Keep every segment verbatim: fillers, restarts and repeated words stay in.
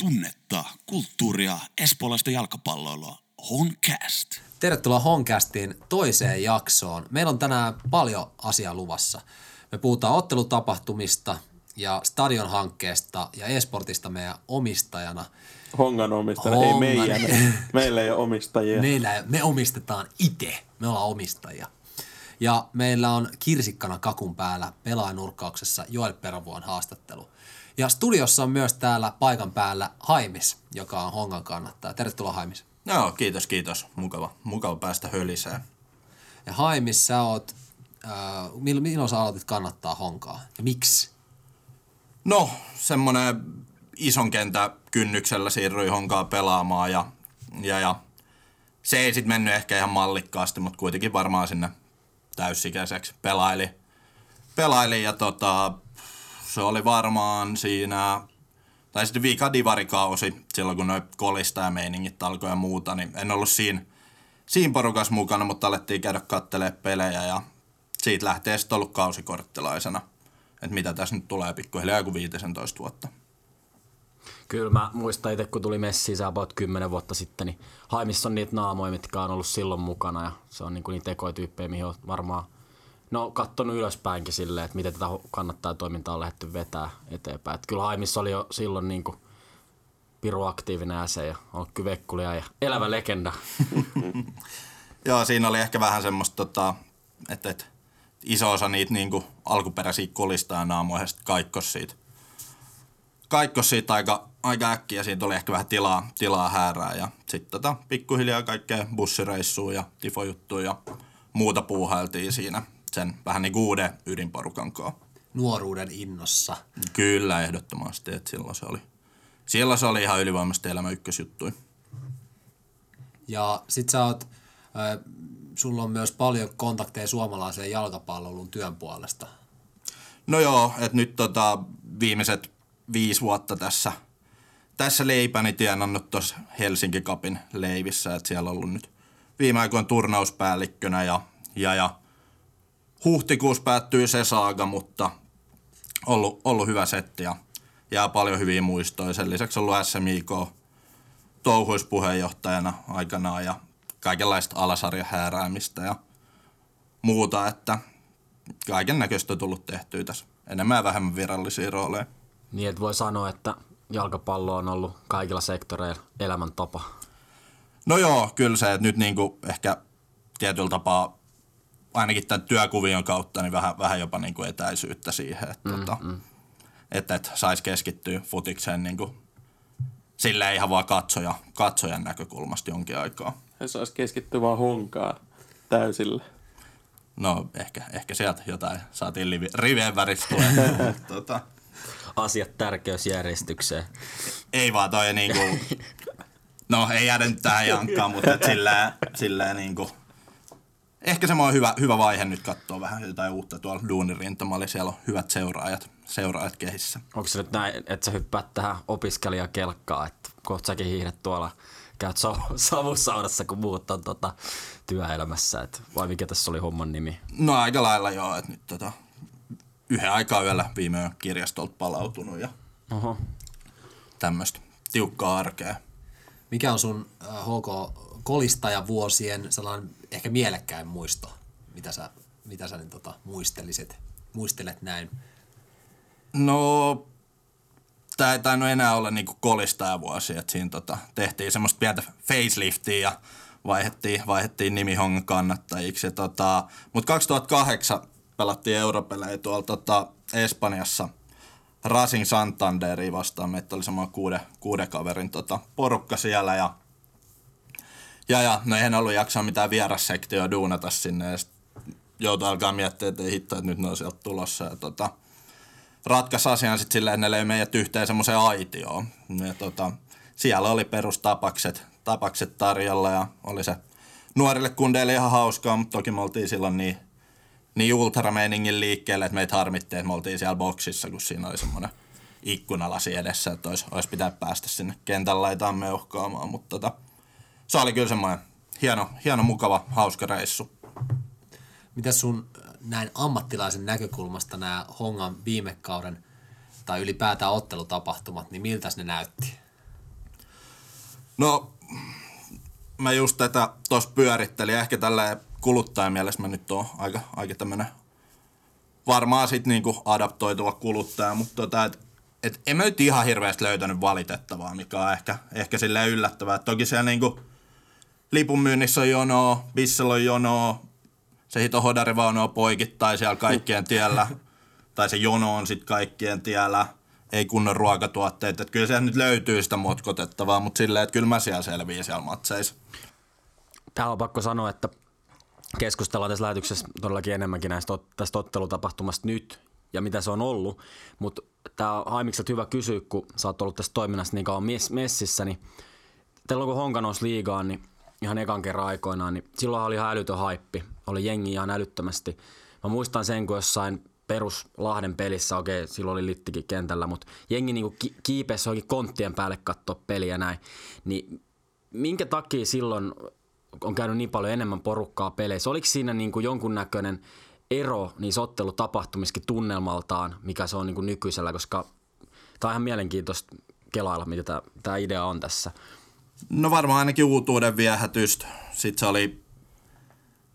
tunnetta, kulttuuria, espoolaista jalkapalloilua. HONCAST. Tervetuloa HONCASTin toiseen jaksoon. Meillä on tänään paljon asiaa luvassa. Me puhutaan ottelutapahtumista ja stadionhankkeesta ja Esportista meidän omistajana. Hongan omistajana, Hongan. Ei meidän. Meillä ei ole omistajia. Meillä, me omistetaan itse. Me ollaan omistajia. Ja meillä on kirsikkana kakun päällä pelaajanurkkauksessa Joel Peravuon haastattelu. Ja studiossa on myös täällä paikan päällä Haimis, joka on Hongan kannattaja. Tervetuloa Haimis. No, kiitos, kiitos. Mukava, mukava päästä hölisään. Ja Haimis, sä oot, äh, milloin sä aloitit kannattaa Honkaa ja miksi? No, semmoinen ison kentän kynnyksellä siirryin Honkaa pelaamaan ja, ja, ja se ei sit mennyt ehkä ihan mallikkaasti, mutta kuitenkin varmaan sinne täysikäiseksi pelaili. Pelaili ja tota, se oli varmaan siinä... Tai sitten viika divarikausi, silloin kun noi kolistajameiningit alkoi ja muuta, niin en ollut siinä, siinä porukas mukana, mutta alettiin käydä kattelemaan pelejä ja siitä lähtee sitten ollut kausikorttilaisena. Että mitä tässä nyt tulee pikkuhiljaa joku viisitoista vuotta. Kyllä mä muistan itse, kun tuli Messi sä about kymmenen vuotta sitten, niin Haimissa on niitä naamoja, mitkä on ollut silloin mukana ja se on niinku niitä tekoityyppejä, mihin on varmaan no kattonut ylöspäinkin silleen, että miten tätä kannattaa toimintaa on lähdetty vetää eteenpäin. Et kyllä Haimis oli jo silloin niin kuin piruaktiivinen äse ja on kyllä vekkulia ja elävä legenda. Joo, siinä oli ehkä vähän semmoista, tota, että et, iso osa niitä niin kuin alkuperäisiä kolistaa naamoja ja sitten kaikkos siitä. Kaikkos siitä aika, aika äkkiä, siitä oli ehkä vähän tilaa, tilaa häärää ja sitten tota, pikkuhiljaa kaikkea bussireissuun ja tifojuttuun ja muuta puuhailtiin siinä. Sen vähän niin kuin uuden ydinporukankaan. Nuoruuden innossa. Kyllä, ehdottomasti. Että silloin, se oli, silloin se oli ihan ylivoimaisesti elämä ykkösjuttui. Ja sit sä oot, äh, sulla on myös paljon kontakteja suomalaiseen jalkapalloilun työn puolesta. No joo, että nyt tota, viimeiset viisi vuotta tässä, tässä leipäni tienannut tuossa Helsinki Cupin leivissä. Että siellä on ollut nyt viime aikoina turnauspäällikkönä ja... ja, ja huhtikuussa päättyy se saaga, mutta ollut, ollut hyvä setti ja jää paljon hyviä muistoja. Sen lisäksi ollut S M I K touhuispuheenjohtajana aikanaan ja kaikenlaista alasarjahääräämistä ja muuta, että kaiken näköistä on tullut tehtyä tässä enemmän ja vähemmän virallisia rooleja. Niin, että voi sanoa, että jalkapallo on ollut kaikilla sektoreilla elämäntapa. No joo, kyllä se, että nyt niinku ehkä tietyllä tapaa ainakin tämän työkuvion kautta niin vähän, vähän jopa niin kuin etäisyyttä siihen, että, mm, tota, mm. että, että saisi keskittyä futikseen niin kuin, silleen ihan vaan katsoja, katsojan näkökulmasta jonkin aikaa. He saisi keskittyä vaan Honkaan täysillä. No ehkä, ehkä sieltä jotain saatiin livi, rivien väristä. tota. Asiat tärkeysjärjestykseen. Ei vaan toi niin kuin, no ei jäädä nyt tähän jankkaan, mutta silleen, silleen niin kuin. Ehkä se on hyvä, hyvä vaihe nyt katsoa vähän jotain uutta tuolla duunirintamalla, siellä on hyvät seuraajat, seuraajat kehissä. Onko se nyt näin, että sä hyppäät tähän opiskelijakelkkaan, että kohta säkin hiihdet tuolla, käyt savussaudassa, kun muut on tota, työelämässä, et, vai mikä tässä oli homman nimi? No aika lailla joo, että nyt tota, yhden aikaa yöllä viime yön kirjastolta palautunut ja oho, tämmöistä tiukkaa arkea. Mikä on sun H K kolistajavuosien sellainen ehkä mielekkäin muisto, mitä sä, mitä sä niin tota muistelisit, muistelet näin? No, tää ei tainnut enää olla niinku kolistajavuosia, että siinä tota, tehtiin semmoista pientä faceliftiä ja vaihdettiin, vaihdettiin nimi Hongan kannattajiksi. Tota, Mutta kaksituhattakahdeksan pelattiin europelejä tuolla tota, Espanjassa Racing Santanderia vastaan. Meitä oli sama kuuden, kuuden kaverin tota, porukka siellä ja Ja, ja, no eihän ollut jaksaa mitään vierassektioa duunata sinne ja joutui alkaa miettiä, että ei hitto, että nyt ne on sieltä tulossa. Ja tota, ratkaisi asian sitten silleen, että ne löi meidät yhteen semmoiseen aitioon. Ja tota, siellä oli perustapakset tapakset tarjolla ja oli se nuorille kundeille ihan hauskaa, mutta toki me oltiin silloin niin, niin ultrameiningin liikkeelle, että meitä harmitti, että me oltiin siellä boksissa, kun siinä oli semmoinen ikkunalasi edessä, että olisi, olisi pitää päästä sinne kentän laitaan meuhkaamaan, mutta tota, se oli kyllä semmoinen hieno, hieno, mukava, hauska reissu. Mitäs sun näin ammattilaisen näkökulmasta nämä Hongan viime kauden tai ylipäätään ottelutapahtumat, niin miltäs ne näytti? No, mä just tätä tuossa pyörittelin. Ehkä tälleen kuluttajamielessä mä nyt oon aika, aika tämmönen varmaan sit niinku adaptoituva kuluttaja, mutta tota, et, et en mä nyt ihan hirveästi löytänyt valitettavaa, mikä on ehkä, ehkä silleen yllättävää. Et toki siellä niinku lipunmyynnissä on jonoa, bissellä on jonoa, se hito hodarivaunoa poikittain siellä kaikkien tiellä, tai se jono on sit kaikkien tiellä. Ei kunnon ruokatuotteita. Että kyllä se nyt löytyy sitä motkotettavaa, mutta silleen, että kyllä mä siellä selviin siellä matseissa. Tähän on pakko sanoa, että keskustellaan tässä lähetyksessä todellakin enemmänkin näistä, tästä ottelutapahtumasta nyt ja mitä se on ollut. Mutta tämä on Haimikselta hyvä kysyä, kun sä oot ollut tässä toiminnassa niin kauan messissä. Niin teillä on kun Honka nousi liigaan, niin ihan ekan kerran aikoinaan, niin silloin oli ihan älytön haippi. Oli jengi ihan älyttömästi. Mä muistan sen, kun jossain perus Lahden pelissä, okei, silloin oli Littikin kentällä, mutta jengi niinku ki- kiipesi johonkin konttien päälle katsoa peliä näin. Niin minkä takia silloin on käynyt niin paljon enemmän porukkaa peleissä? Oliko siinä niinku jonkunnäköinen ero niissä ottelutapahtumissakin tunnelmaltaan, mikä se on niinku nykyisellä? Koska tämä on ihan mielenkiintoista kelailla, mitä tämä idea on tässä. No varmaan ainakin uutuuden viehätystä. Sitten se oli,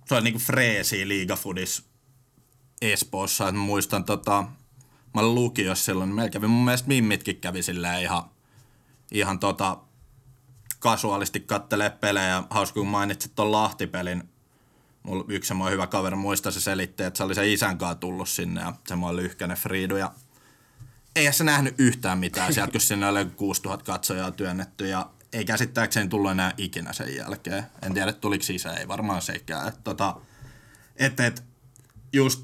se oli niinku freesiä liigafudissa Espoossa, että muistan, tota, mä olin lukiossa silloin, niin meillä kävi, mun mielestä mimmitkin kävi silleen ihan, ihan tota, kasuaalisti kattelee pelejä. Hauska, kun mainitsit ton Lahti-pelin, mulla yksi semmoinen hyvä kaveri muista, se selitti, että se oli se isän kanssa tullut sinne ja semmoinen lyhkäinen Friidu. Ja eihän se nähnyt yhtään mitään sieltä, kun sinne oli kuusituhatta katsojaa työnnetty ja ei käsittääkseni tullut enää ikinä sen jälkeen. En tiedä, tuliko sisään, ei varmaan sekään. Että tota, et, et, just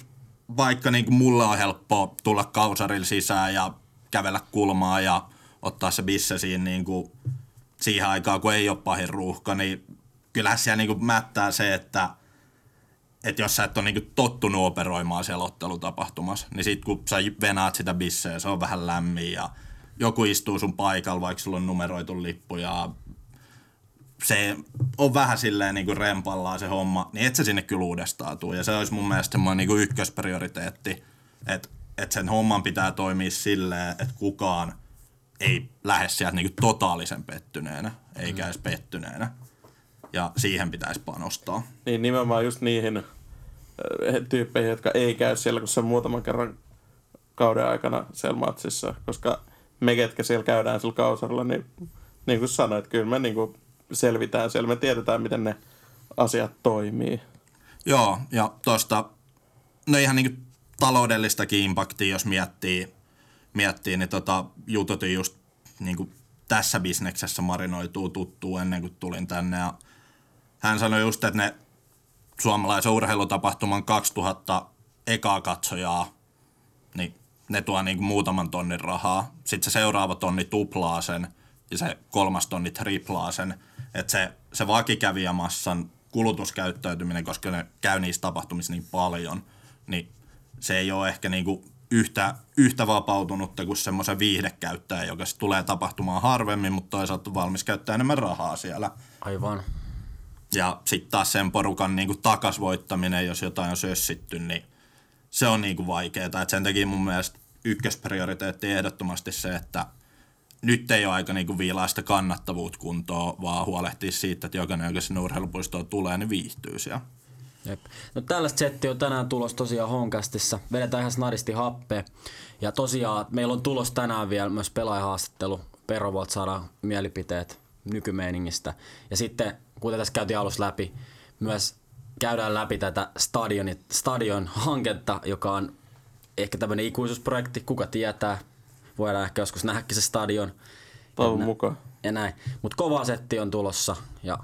vaikka niin kuin mulla on helppo tulla kausarilla sisään ja kävellä kulmaa ja ottaa se bisse siinä niin kuin siihen aikaan, kun ei ole pahin ruuhka, niin kyllähän siellä niin kuin mättää se, että, että jos sä et ole niin kuin tottunut operoimaan siellä ottelutapahtumassa, niin sit kun sä venaat sitä bisseä, se on vähän lämmin ja joku istuu sun paikalla, vaikka sulla on numeroitu lippu ja se on vähän silleen niin kuin rempallaan se homma, niin et se sinne kyllä uudestaan tuu. Ja se olisi mun mielestä semmoinen niin kuin ykkösprioriteetti, että, että sen homman pitää toimia silleen, että kukaan ei lähde sieltä niin kuin totaalisen pettyneenä, eikä edes pettyneenä. Ja siihen pitäisi panostaa. Niin nimenomaan just niihin tyyppeihin, jotka ei käy siellä, kun se muutaman kerran kauden aikana siellä matsissa. Koska me, ketkä siellä käydään sillä kausarilla, niin niin kuin sanoit, kyllä me niin kuin selvitään siellä, me tiedetään, miten ne asiat toimii. Joo, ja tuosta, no ihan niinku taloudellistakin impaktia, jos miettii, miettii niin tota, jutut just niinku tässä bisneksessä marinoituu tuttuu ennen kuin tulin tänne. Ja hän sanoi just, että ne suomalaisen urheilutapahtuman kaksituhatta ekaa katsojaa, niin ne tuo niinku muutaman tonnin rahaa. Sitten se seuraava tonni tuplaa sen ja se kolmas tonni triplaa sen. Että se, se vakikävijämassan kulutuskäyttäytyminen, koska ne käy niissä tapahtumissa niin paljon, niin se ei ole ehkä niinku yhtä, yhtä vapautunutta kuin semmoisen viihdekäyttäjä, joka tulee tapahtumaan harvemmin, mutta toisaalta valmis käyttää enemmän rahaa siellä. Aivan. Ja sitten taas sen porukan niinku takasvoittaminen, jos jotain on sössitty, niin se on niinku vaikeaa. Et sen takia mun mielestä ykkösprioriteetti ehdottomasti se, että nyt ei ole aika niinku viilaista kannattavuutta kuntoa, vaan huolehtia siitä, että jokainen, joka sinne urheilupuistoon tulee, niin viihtyy siellä. Jep. No tällaista settiä on tänään tulossa tosiaan HONCASTissa. Vedetään ihan snaristi happea. Ja tosiaan meillä on tulos tänään vielä myös pelaajahaastattelu. Peravuolta saadaan mielipiteet nykymeiningistä. Ja sitten, kuten tässä käytiin alussa läpi, myös käydään läpi tätä stadionit, stadion hanketta, joka on ehkä tämmöinen ikuisuusprojekti, kuka tietää. Voidaan ehkä joskus nähdäkin se stadion. Toivon nä- mukaan. Ja näin. Mutta kova setti on tulossa ja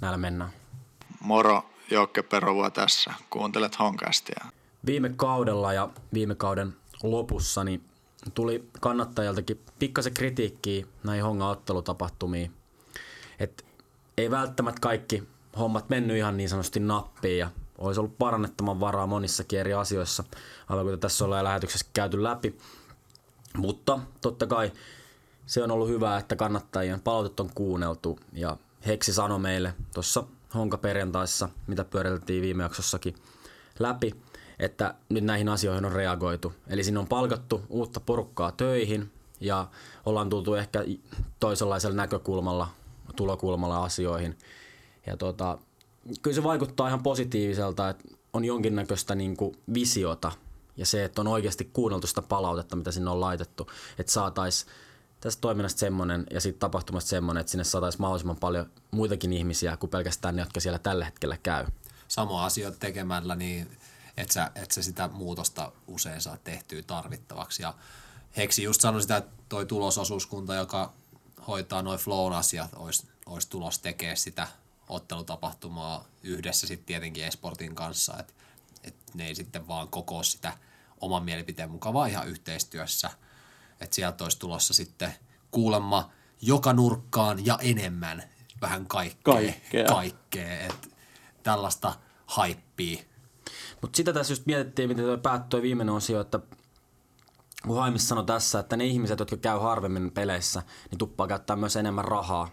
näillä mennään. Moro, Jokke Perovua tässä. Kuuntelet HONCASTia. Viime kaudella ja viime kauden lopussa niin tuli kannattajaltakin pikkasen kritiikkiä näihin Hongan ottelutapahtumiin. Et ei välttämättä kaikki hommat mennyt ihan niin sanotusti nappiin ja olisi ollut parannettavan varaa monissakin eri asioissa, aivan kuten tässä ollaan lähetyksessä käyty läpi. Mutta totta kai se on ollut hyvä, että kannattajien palautet on kuunneltu ja Heksi sanoi meille tuossa Honkaperjantaissa, mitä pyöriteltiin viime jaksossakin läpi, että nyt näihin asioihin on reagoitu. Eli siinä on palkattu uutta porukkaa töihin ja ollaan tultu ehkä toisenlaisella näkökulmalla tulokulmalla asioihin. Ja tota, kyllä se vaikuttaa ihan positiiviselta, että on jonkinnäköistä niin kuin visiota ja se, että on oikeasti kuunneltu sitä palautetta, mitä sinne on laitettu, että saataisiin tästä toiminnasta semmoinen ja siitä tapahtumasta semmoinen, että sinne saataisiin mahdollisimman paljon muitakin ihmisiä kuin pelkästään ne, jotka siellä tällä hetkellä käy. Samoa asioita tekemällä, niin että sä, et sä sitä muutosta usein saa tehtyä tarvittavaksi. Ja Heksi just sanoi sitä, että toi tulososuuskunta, joka hoitaa noin flown asiat, olisi, olisi tulos tekee sitä ottelutapahtumaa yhdessä sitten tietenkin Esportin kanssa. Että et ne ei sitten vaan koko sitä oman mielipiteen mukaan, vaan ihan yhteistyössä. Että sieltä olisi tulossa sitten kuulemma joka nurkkaan ja enemmän vähän kaikkea. Kaikkea. kaikkea. Että tällaista haippia. Mutta sitä tässä just mietittiin, miten toi päättyi viimeinen osio, että kun Haimis sanoi tässä, että ne ihmiset, jotka käy harvemmin peleissä, niin tuppaa käyttää myös enemmän rahaa,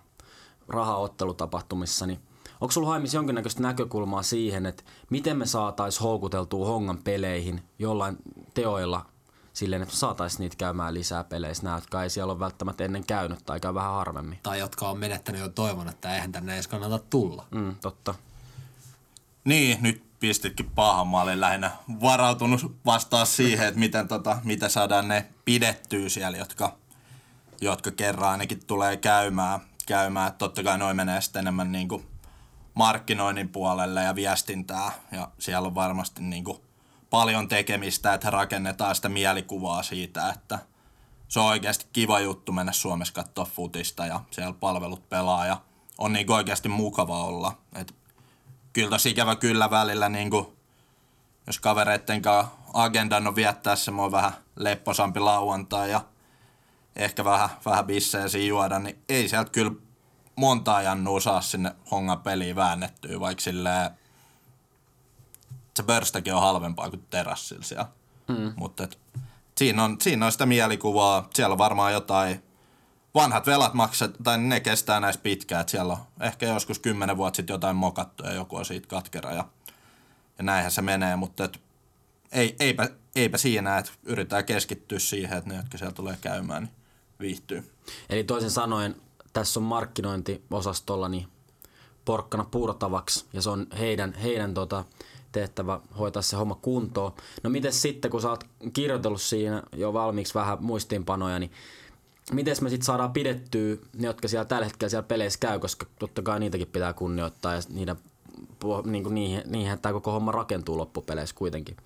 rahaa ottelutapahtumissa. Niin onko sulla Haimis jonkinnäköistä näkökulmaa siihen, että miten me saataisiin houkuteltua Hongan peleihin jollain teoilla silleen, että me saataisiin niitä käymään lisää peleissä, nämä, jotka ei siellä ole välttämättä ennen käynyt tai käy vähän harvemmin. Tai jotka on menettänyt jo toivon, että eihän tänne edes kannata tulla. Mm, totta. Niin, nyt pistitkin pahan. Mä olin lähinnä varautunut vastaa siihen, että miten tota, mitä saadaan ne pidettyä siellä, jotka, jotka kerran ainakin tulee käymään. käymään. Totta kai noi menee sitten enemmän niin kuin markkinoinnin puolelle ja viestintää. Ja siellä on varmasti niin kuin paljon tekemistä, että rakennetaan sitä mielikuvaa siitä, että se on oikeasti kiva juttu mennä Suomessa katsoa futista ja siellä palvelut pelaa ja on niin kuin oikeasti mukava olla. Et kyllä tosi ikävä kyllä välillä, niin kuin, jos kavereitten kanssa agendan on viettää semmoinen vähän lepposampi lauantai ja ehkä vähän, vähän bissejä siinä juoda, niin ei sieltä kyllä montaa jannua saa sinne Hongan peliin väännettyä, vaikka silleen se pörstäkin on halvempaa kuin terassilla siellä. Mm. Mutta siinä on, siinä on sitä mielikuvaa, siellä on varmaan jotain, vanhat velat makset, tai ne kestää näissä pitkään, että siellä on ehkä joskus kymmenen vuotta sitten jotain mokattu ja joku on siitä katkera ja, ja näinhän se menee, mutta et, ei, eipä, eipä siinä, että yritetään keskittyä siihen, että ne, jotka siellä tulee käymään, niin viihtyy. Eli toisin sanoen tässä on markkinointiosastolla niin porkkana purtavaksi ja se on heidän, heidän tota, tehtävä hoitaa se homma kuntoon. No miten sitten, kun sä oot kirjoitellut siinä jo valmiiksi vähän muistiinpanoja, niin mites me sitten saadaan pidettyä ne, jotka siellä tällä hetkellä siellä peleissä käy, koska totta kai niitäkin pitää kunnioittaa ja niiden, niin niihin, niihin tämä koko homma rakentuu loppupeleissä kuitenkin.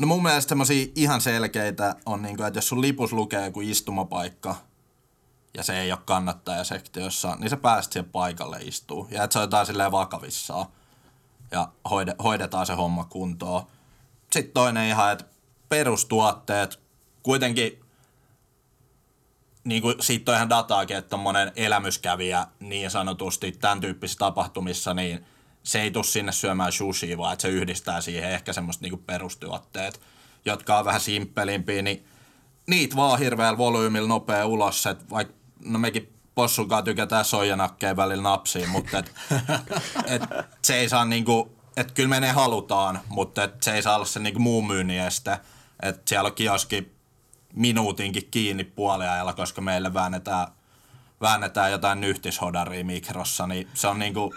No mun mielestä semmosia ihan selkeitä on, niin kuin, että jos sun lipus lukee joku istumapaikka ja se ei ole kannattajasektiossa, niin sä pääset siihen paikalle istuu ja et sä jotain silleen vakavissaan ja hoidetaan se homma kuntoon. Sitten toinen ihan, että perustuotteet kuitenkin. Niin kuin siitä on ihan dataakin, että tommonen elämyskävijä niin sanotusti tämän tyyppisissä tapahtumissa, niin se ei tule sinne syömään sushi, vaan että se yhdistää siihen ehkä semmoiset niin kuin perustuotteet, jotka on vähän simppelimpiä, niin niitä vaan hirveällä volyymilla nopea ulos, että vaikka, no mekin possunkaan tykätään soijanakkeen välillä napsiin, mutta et, et se ei saa niin kuin, että kyllä me ne halutaan, mutta et se ei saa olla se niin kuin muun myynnin este, että siellä on kioski minuutinkin kiinni puoliajalla, koska meille väännetään, väännetään jotain nyhtishodaria mikrossa, niin se on niinku,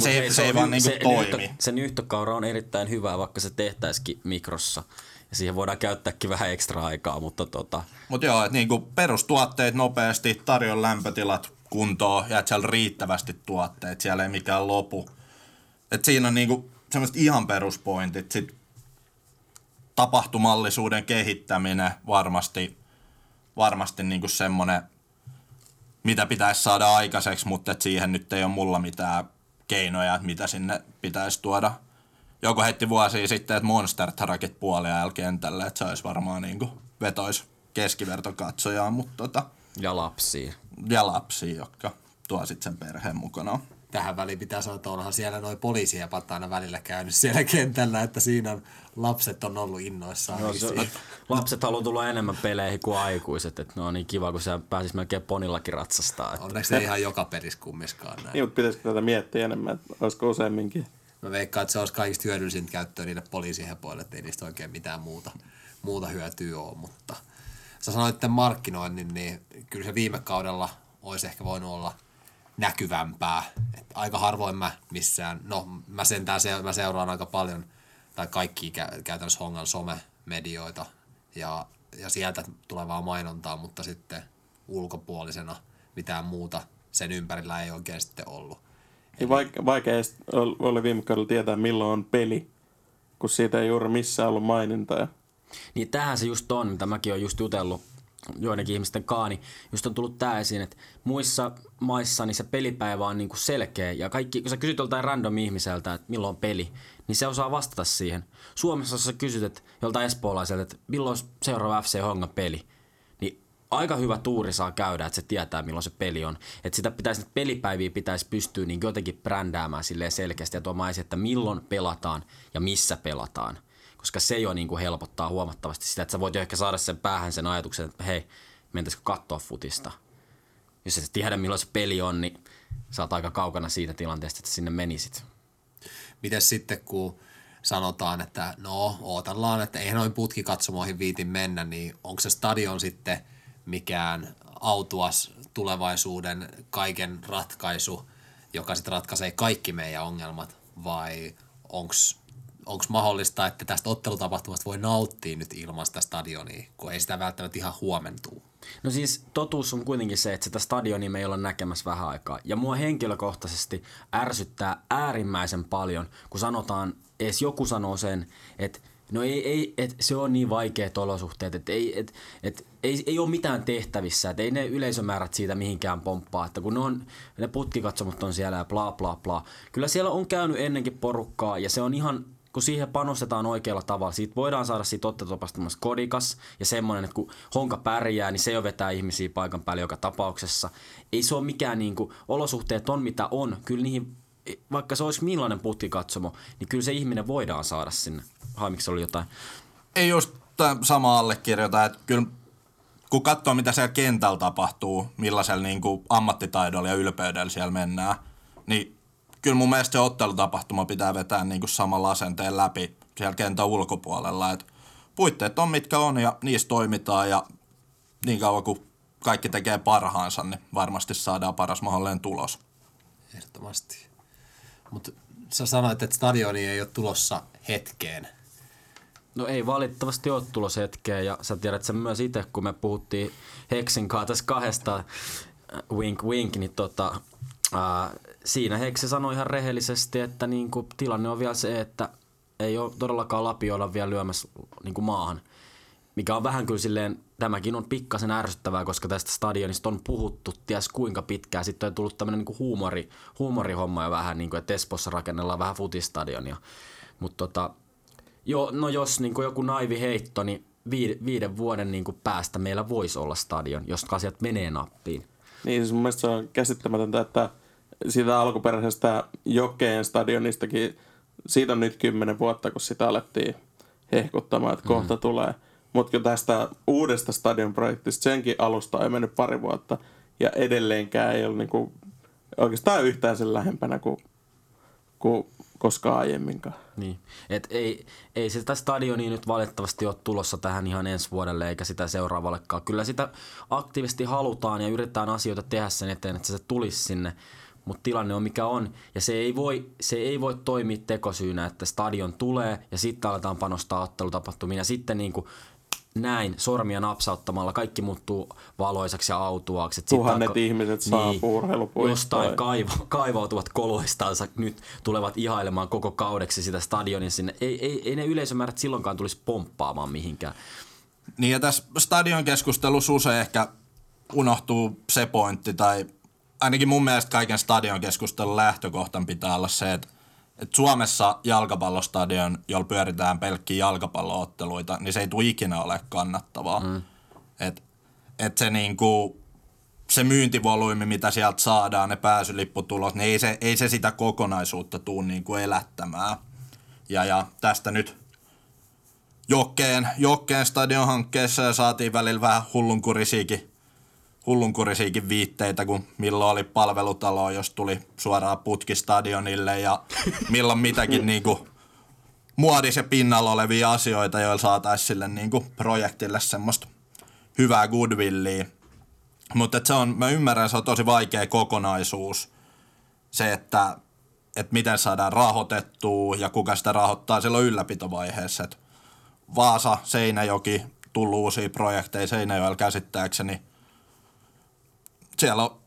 se ei, se ei vaan niinku se, toimi. Nyhtö, se nyhtökaura on erittäin hyvää, vaikka se tehtäisikin mikrossa. Ja siihen voidaan käyttääkin vähän ekstra aikaa, mutta tota. Mut joo, että niinku perustuotteet nopeasti, tarjon lämpötilat kuntoon ja että siellä on riittävästi tuotteet, siellä ei mikään lopu. Että siinä on niinku semmoiset ihan peruspointit. Sit tapahtumallisuuden kehittäminen varmasti, varmasti niinku semmoinen, mitä pitäisi saada aikaiseksi, mutta siihen nyt ei ole mulla mitään keinoja, että mitä sinne pitäisi tuoda. Joku heitti vuosia sitten, että Monster-tarakit puoliajalla kentälle, että se olisi varmaan niinku vetoisi keskivertokatsojaan. Mutta tota, ja lapsia. Ja lapsia, jotka tuo sitten sen perheen mukanaan. Tähän väliin pitää sanoa, että onhan siellä noi poliisiepat aina välillä käynyt siellä kentällä, että siinä on, lapset on ollut innoissaan. No, se, lapset haluaa tulla enemmän peleihin kuin aikuiset, että no niin kiva, kun se pääsisi melkein ponillakin ratsastaa. Että. Onneksi ei ihan joka pelissä kummiskaan näin. Niin, mutta pitäisikö tätä miettiä enemmän, että olisiko useamminkin? Mä veikkaan, että se olisi kaikista hyödyllisintä käyttöä niille poliisihepoille, että ei niistä oikein mitään muuta, muuta hyötyä ole, mutta sä sanoit tämän markkinoinnin, niin kyllä se viime kaudella olisi ehkä voinut olla näkyvämpää. Et aika harvoin mä missään, no mä sentään se, mä seuraan aika paljon, tai kaikki käytännössä Hongan somemedioita ja, ja sieltä tulevaa mainontaa, mutta sitten ulkopuolisena mitään muuta sen ympärillä ei oikein sitten ollut. Eli... Vaikea, vaikea oli viime kaudella tietää, milloin on peli, kun siitä ei juuri missään ollut mainintaa. Niin tämähän se just on, mitä mäkin olen just jutellut joidenkin ihmisten kaa, niin just on tullut tää esiin, että muissa maissa niin se pelipäivä on niinku selkeä ja kaikki, kun sä kysyt joltain random ihmiseltä, että milloin on peli, niin se osaa vastata siihen. Suomessa, jos sä kysyt että joltain espoolaiselta, että milloin seuraava F C Hongan peli, niin aika hyvä tuuri saa käydä, että se tietää milloin se peli on. Että sitä pitäisi, että pelipäiviä pitäisi pystyä niin jotenkin brändäämään silleen selkeästi ja tuomaan esiin, että milloin pelataan ja missä pelataan. Koska se jo niin kuin helpottaa huomattavasti sitä, että sä voit jo ehkä saada sen päähän sen ajatuksen, että hei, mentäisikö katsoa futista. Jos et tiedä milloin se peli on, niin sä oot aika kaukana siitä tilanteesta, että sinne menisit. Mites sitten, kun sanotaan, että no ootellaan, että eihän noin putkikatsomoihin viitin mennä, niin onko se stadion sitten mikään autuas tulevaisuuden kaiken ratkaisu, joka sitten ratkaisee kaikki meidän ongelmat, vai onko... Onko mahdollista, että tästä ottelutapahtumasta voi nauttia nyt ilman sitä stadionia, kun ei sitä välttämättä ihan huomentuu? No siis totuus on kuitenkin se, että sitä stadionia me ei olla näkemässä vähän aikaa. Ja mua henkilökohtaisesti ärsyttää äärimmäisen paljon, kun sanotaan, edes joku sanoo sen, että no ei, ei, et se on niin vaikeat olosuhteet, että ei, et, et, ei, ei ole mitään tehtävissä, että ei ne yleisömäärät siitä mihinkään pomppaa, että kun ne, on, ne putkikatsomot on siellä ja bla bla bla. Kyllä siellä on käynyt ennenkin porukkaa ja se on ihan... kun siihen panostetaan oikealla tavalla, siitä voidaan saada siitä ottelutapahtumasta kodikas ja semmoinen, että kun Honka pärjää, niin se jo vetää ihmisiä paikan päälle joka tapauksessa. Ei se ole mikään niin kuin, olosuhteet on mitä on, kyllä niihin, vaikka se olisi millainen putkikatsomo, niin kyllä se ihminen voidaan saada sinne. Haimiksi oli jotain? Ei just sama allekirjoita, että kyllä kun katsoo mitä siellä kentällä tapahtuu, millaisella niin kuin ammattitaidolla ja ylpeydellä siellä mennään, niin kyllä mun mielestä se ottelutapahtuma pitää vetää niin kuin samalla asenteen läpi siellä kentän ulkopuolella. Et puitteet on mitkä on ja niissä toimitaan ja niin kauan kun kaikki tekee parhaansa, niin varmasti saadaan paras mahdollinen tulos. Ehdottomasti. Mutta sä sanoit, että stadioni ei ole tulossa hetkeen. No ei valitettavasti ole tulossa hetkeen ja sä tiedät sen myös itse, kun me puhuttiin Heksin kanssa tässä kahdesta wink wink, niin tota... Uh, siinä Heksi sanoi ihan rehellisesti, että niinku, tilanne on vielä se, että ei ole todellakaan Lapioilla vielä lyömässä niinku, maahan. Mikä on vähän kyllä silleen, tämäkin on pikkasen ärsyttävää, koska tästä stadionista on puhuttu ties kuinka pitkään. Sitten on tullut tämmöinen niinku, huumori, huumorihomma ja vähän, niinku, että Espoossa rakennellaan vähän futistadionia. Mutta tota, jo, no jos niinku, joku naivi heitto, niin viiden, viiden vuoden niinku, päästä meillä voisi olla stadion, jos asiat menee nappiin. Niin siis mun mielestä se on käsittämätöntä, että siitä alkuperäisestä Jokeen stadionistakin, siitä on nyt kymmenen vuotta, kun sitä alettiin hehkuttamaan, että mm-hmm. kohta tulee. Mutta tästä uudesta stadionprojektista senkin alusta on mennyt pari vuotta ja edelleenkään ei ole niinku oikeastaan yhtään sen lähempänä kuin, kuin koskaan aiemminkaan. Niin, et ei, ei sitä stadionia nyt valitettavasti ole tulossa tähän ihan ensi vuodelle eikä sitä seuraavallekaan. Kyllä sitä aktiivisesti halutaan ja yritetään asioita tehdä sen eteen, että se tulisi sinne. Mutta tilanne on mikä on ja se ei voi, se ei voi toimia tekosyynä, että stadion tulee ja sitten aletaan panostaa ottelutapahtumiin ja sitten niinku näin sormia napsauttamalla kaikki muuttuu valoisaksi ja autuaaksi. Tuhannet alko... ihmiset saa niin, urheilupuistoon. Jostain kaiva- kaivautuvat koloistansa nyt tulevat ihailemaan koko kaudeksi sitä stadionin sinne. Ei, ei, ei ne yleisömäärät silloinkaan tulisi pomppaamaan mihinkään. Niin ja tässä stadion keskustelussa usein ehkä unohtuu se pointti tai ainakin mun mielestä kaiken stadion keskustelun lähtökohtan pitää olla se, että Et Suomessa jalkapallostadion, jolla pyöritään pelkkiä jalkapallootteluita, niin se ei tule ikinä ole kannattavaa. Mm. Et, et se, niinku, se myyntivolyymi, mitä sieltä saadaan, ne pääsylipputulot, niin ei se, ei se sitä kokonaisuutta tule niinku elättämään. Ja, ja tästä nyt Jokkeen, Jokkeen stadion hankkeessa saatiin välillä vähän hullunkurisiakin, hullunkurisiakin viitteitä, kun milloin oli palvelutalo, jos tuli suoraan putkistadionille ja milloin mitäkin niinku muodis- ja pinnalla olevia asioita, joilla saataisiin sille niinku projektille semmoista hyvää goodwillia. Mutta se on, mä ymmärrän, se on tosi vaikea kokonaisuus. Se, että et miten saadaan rahoitettua ja kuka sitä rahoittaa silloin ylläpitovaiheessa. Et Vaasa, Seinäjoki, tullut uusia projekteja Seinäjoella käsittääkseni. Siellä on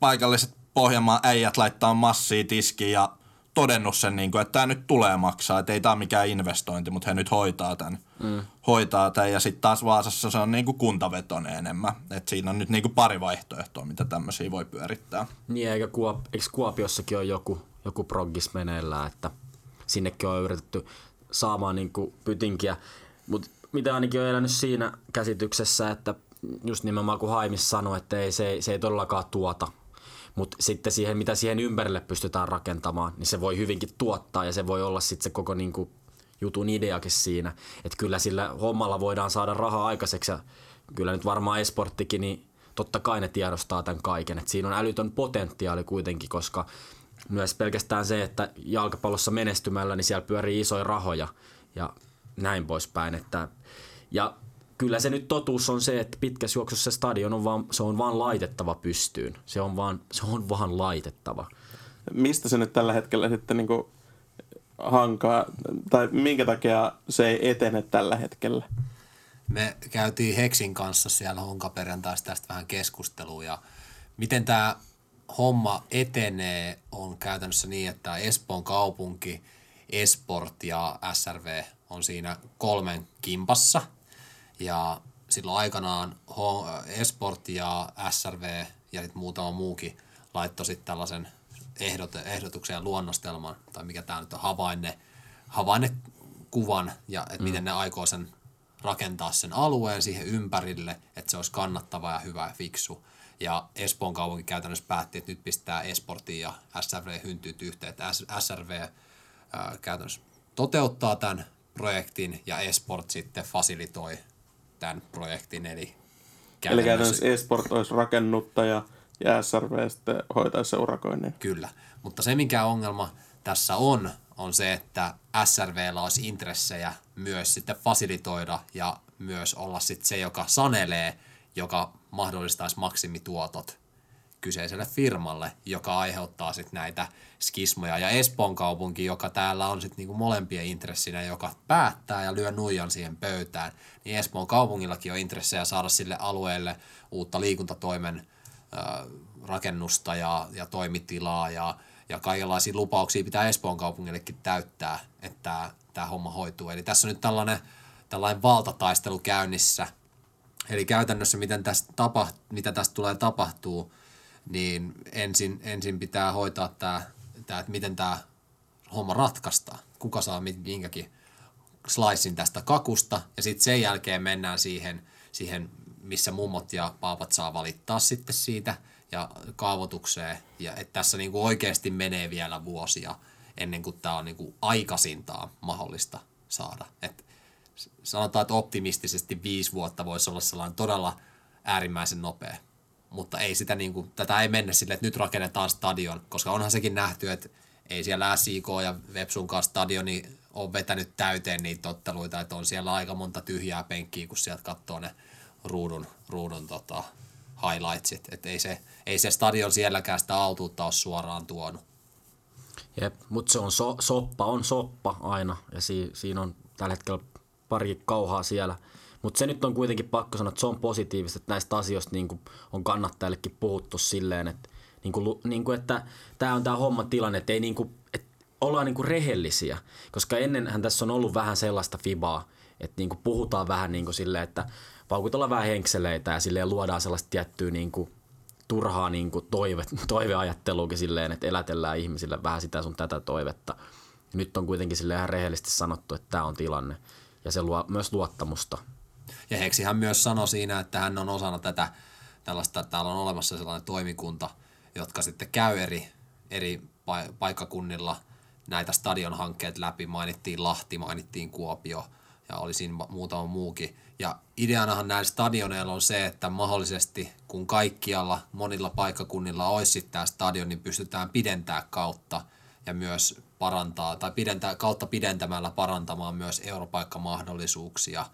paikalliset Pohjanmaan äijät laittaa massia tiskiin ja todennut sen, että tämä nyt tulee maksaa. Että ei tämä ole mikään investointi, mutta he nyt hoitaa tämän. Mm. Hoitaa tämän. Ja sitten taas Vaasassa se on kuntavetoinen enemmän. Että siinä on nyt pari vaihtoehtoa, mitä tämmöisiä voi pyörittää. Niin, eikä Kuop- eikö Kuopiossakin ole joku, joku proggis meneillään, että sinnekin on yritetty saamaan pytinkiä. Mutta mitä ainakin on elänyt siinä käsityksessä, että just nimenomaan kun Haimis sanoi, että ei, se, ei, se ei todellakaan tuota. Mutta sitten siihen, mitä siihen ympärille pystytään rakentamaan, niin se voi hyvinkin tuottaa ja se voi olla sitten se koko niinku jutun ideakin siinä. Että kyllä sillä hommalla voidaan saada rahaa aikaiseksi ja kyllä nyt varmaan Esporttikin, niin totta kai ne tiedostaa tämän kaiken. Et siinä on älytön potentiaali kuitenkin, koska myös pelkästään se, että jalkapallossa menestymällä, niin siellä pyörii isoja rahoja ja näin poispäin. Että, ja kyllä se nyt totuus on se, että pitkässä juoksussa se stadion on vaan, se on vaan laitettava pystyyn. Se on vaan, se on vaan laitettava. Mistä se nyt tällä hetkellä sitten niin kuin hankaa, tai minkä takia se ei etene tällä hetkellä? Me käytiin Heksin kanssa siellä Honkaperjantaissa tästä vähän keskustelua, ja miten tämä homma etenee on käytännössä niin, että Espoon kaupunki, Esport ja S R V on siinä kolmen kimpassa. Ja silloin aikanaan Esport ja S R V ja sitten muutama muukin laittoi sitten tällaisen ehdot, ehdotuksen ja luonnostelman, tai mikä tämä nyt on, havainne, havainnekuvan, ja että mm. miten ne aikoo sen rakentaa sen alueen siihen ympärille, että se olisi kannattava ja hyvä ja fiksu. Ja Espoon kaupunki käytännössä päätti, että nyt pistää Esportin ja S R V hyntyyt yhteen, että S R V ää, käytännössä toteuttaa tämän projektin ja Esport sitten fasilitoi tämän projektin, eli käytännössä... Eli käytännössä Esport olisi rakennuttaja ja S R V sitten hoitaisi se urakoinnin. Kyllä, mutta se mikä ongelma tässä on, on se, että S R V:llä olisi intressejä myös sitten fasilitoida ja myös olla sitten se, joka sanelee, joka mahdollistaisi maksimituotot kyseiselle firmalle, joka aiheuttaa sitten näitä skismoja. Ja Espoon kaupunki, joka täällä on sitten niinku molempien intressinä, joka päättää ja lyö nuijan siihen pöytään, niin Espoon kaupungillakin on intressejä saada sille alueelle uutta liikuntatoimen ö, rakennusta ja, ja toimitilaa ja, ja kaikenlaisia lupauksia pitää Espoon kaupungillekin täyttää, että tämä homma hoituu. Eli tässä on nyt tällainen, tällainen valtataistelu käynnissä. Eli käytännössä miten tästä tapaht- mitä tästä tulee tapahtuu, niin ensin, ensin pitää hoitaa tämä, tämä, että miten tämä homma ratkaistaan. Kuka saa minkäkin slicein tästä kakusta, ja sitten sen jälkeen mennään siihen, siihen, missä mummot ja paapat saa valittaa sitten siitä ja kaavoitukseen. Ja että tässä niinku oikeasti menee vielä vuosia ennen kuin tämä on niinku aikaisintaan mahdollista saada. Et sanotaan, että optimistisesti viisi vuotta voisi olla sellainen todella äärimmäisen nopea. Mutta ei sitä niin kuin, tätä ei mennä silleen, että nyt rakennetaan stadion, koska onhan sekin nähty, että ei siellä S I K ja Vepsunkaan stadioni ole vetänyt täyteen niitä otteluita, että on siellä aika monta tyhjää penkkiä, kun sieltä katsoo ne ruudun, ruudun tota, highlightsit. Että ei se, ei se stadion sielläkään sitä autuutta ole suoraan tuonut. Jep, mutta se on so, soppa, on soppa aina, ja si, siinä on tällä hetkellä parikin kauhaa siellä. Mutta se nyt on kuitenkin pakko sanoa, että se on positiivista, että näistä asioista niinku on kannattajillekin puhuttu silleen, että niinku, niinku, tämä on tämä homman tilanne, että niinku, et ollaan niinku rehellisiä, koska ennenhän tässä on ollut vähän sellaista fibaa, että niinku puhutaan vähän niinku silleen, että paukutellaan vähän henkseleitä ja silleen luodaan sellaista tiettyä niinku turhaa niinku toive, toiveajatteluukin silleen, että elätellään ihmisille vähän sitä sun tätä toivetta. Ja nyt on kuitenkin silleen ihan rehellisesti sanottu, että tämä on tilanne ja se luo myös luottamusta. Ja Heksi hän myös sanoi siinä, että hän on osana tätä tällaista, että täällä on olemassa sellainen toimikunta, jotka sitten käy eri, eri paikkakunnilla näitä stadionhankkeet läpi. Mainittiin Lahti, mainittiin Kuopio ja oli siinä muutama muukin. Ja ideanahan näillä stadioneilla on se, että mahdollisesti kun kaikkialla monilla paikkakunnilla olisi sitten tämä stadion, niin pystytään pidentämään kautta ja myös parantaa tai pidentää, kautta pidentämällä parantamaan myös europaikkamahdollisuuksia,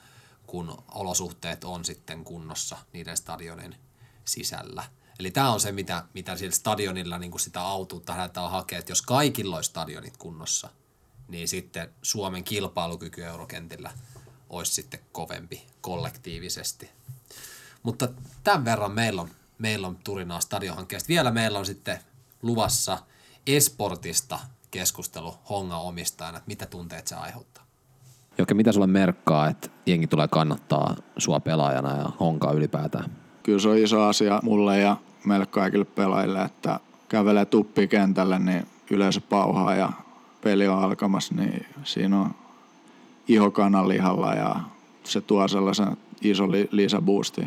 kun olosuhteet on sitten kunnossa niiden stadionin sisällä. Eli tämä on se, mitä, mitä siellä stadionilla niin kuin sitä autuutta lähdetään hakemaan, että jos kaikilla olisi stadionit kunnossa, niin sitten Suomen kilpailukyky eurokentillä olisi sitten kovempi kollektiivisesti. Mutta tämän verran meillä on, meillä on turinaa stadionhankkeesta. Vielä meillä on sitten luvassa Esportista keskustelu Hongan omistajana, mitä tunteet se aiheuttaa. Jokke, mitä sulle merkkaa, että jengi tulee kannattaa sua pelaajana ja Honkaa ylipäätään? Kyllä se on iso asia mulle ja meille kaikille pelaajille, että kävelee tuppi kentälle, niin yleisö pauhaa ja peli on alkamassa, niin siinä on ihokanan lihalla ja se tuo sellaisen iso lisäboosti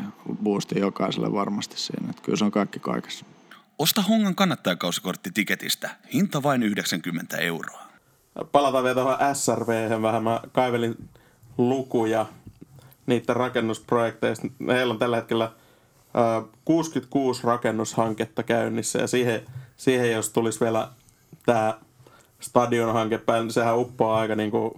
boosti jokaiselle varmasti siinä. Että kyllä se on kaikki kaikessa. Osta Hongan kannattajakausikortti tiketistä. Hinta vain yhdeksänkymmentä euroa. Palataan vielä tuohon S R V:hen vähän. Mä kaivelin lukuja niiden rakennusprojekteista. Heillä on tällä hetkellä kuusikymmentäkuusi rakennushanketta käynnissä ja siihen, siihen jos tulisi vielä tämä stadionhanke päälle, niin sehän uppoaa aika niin kuin,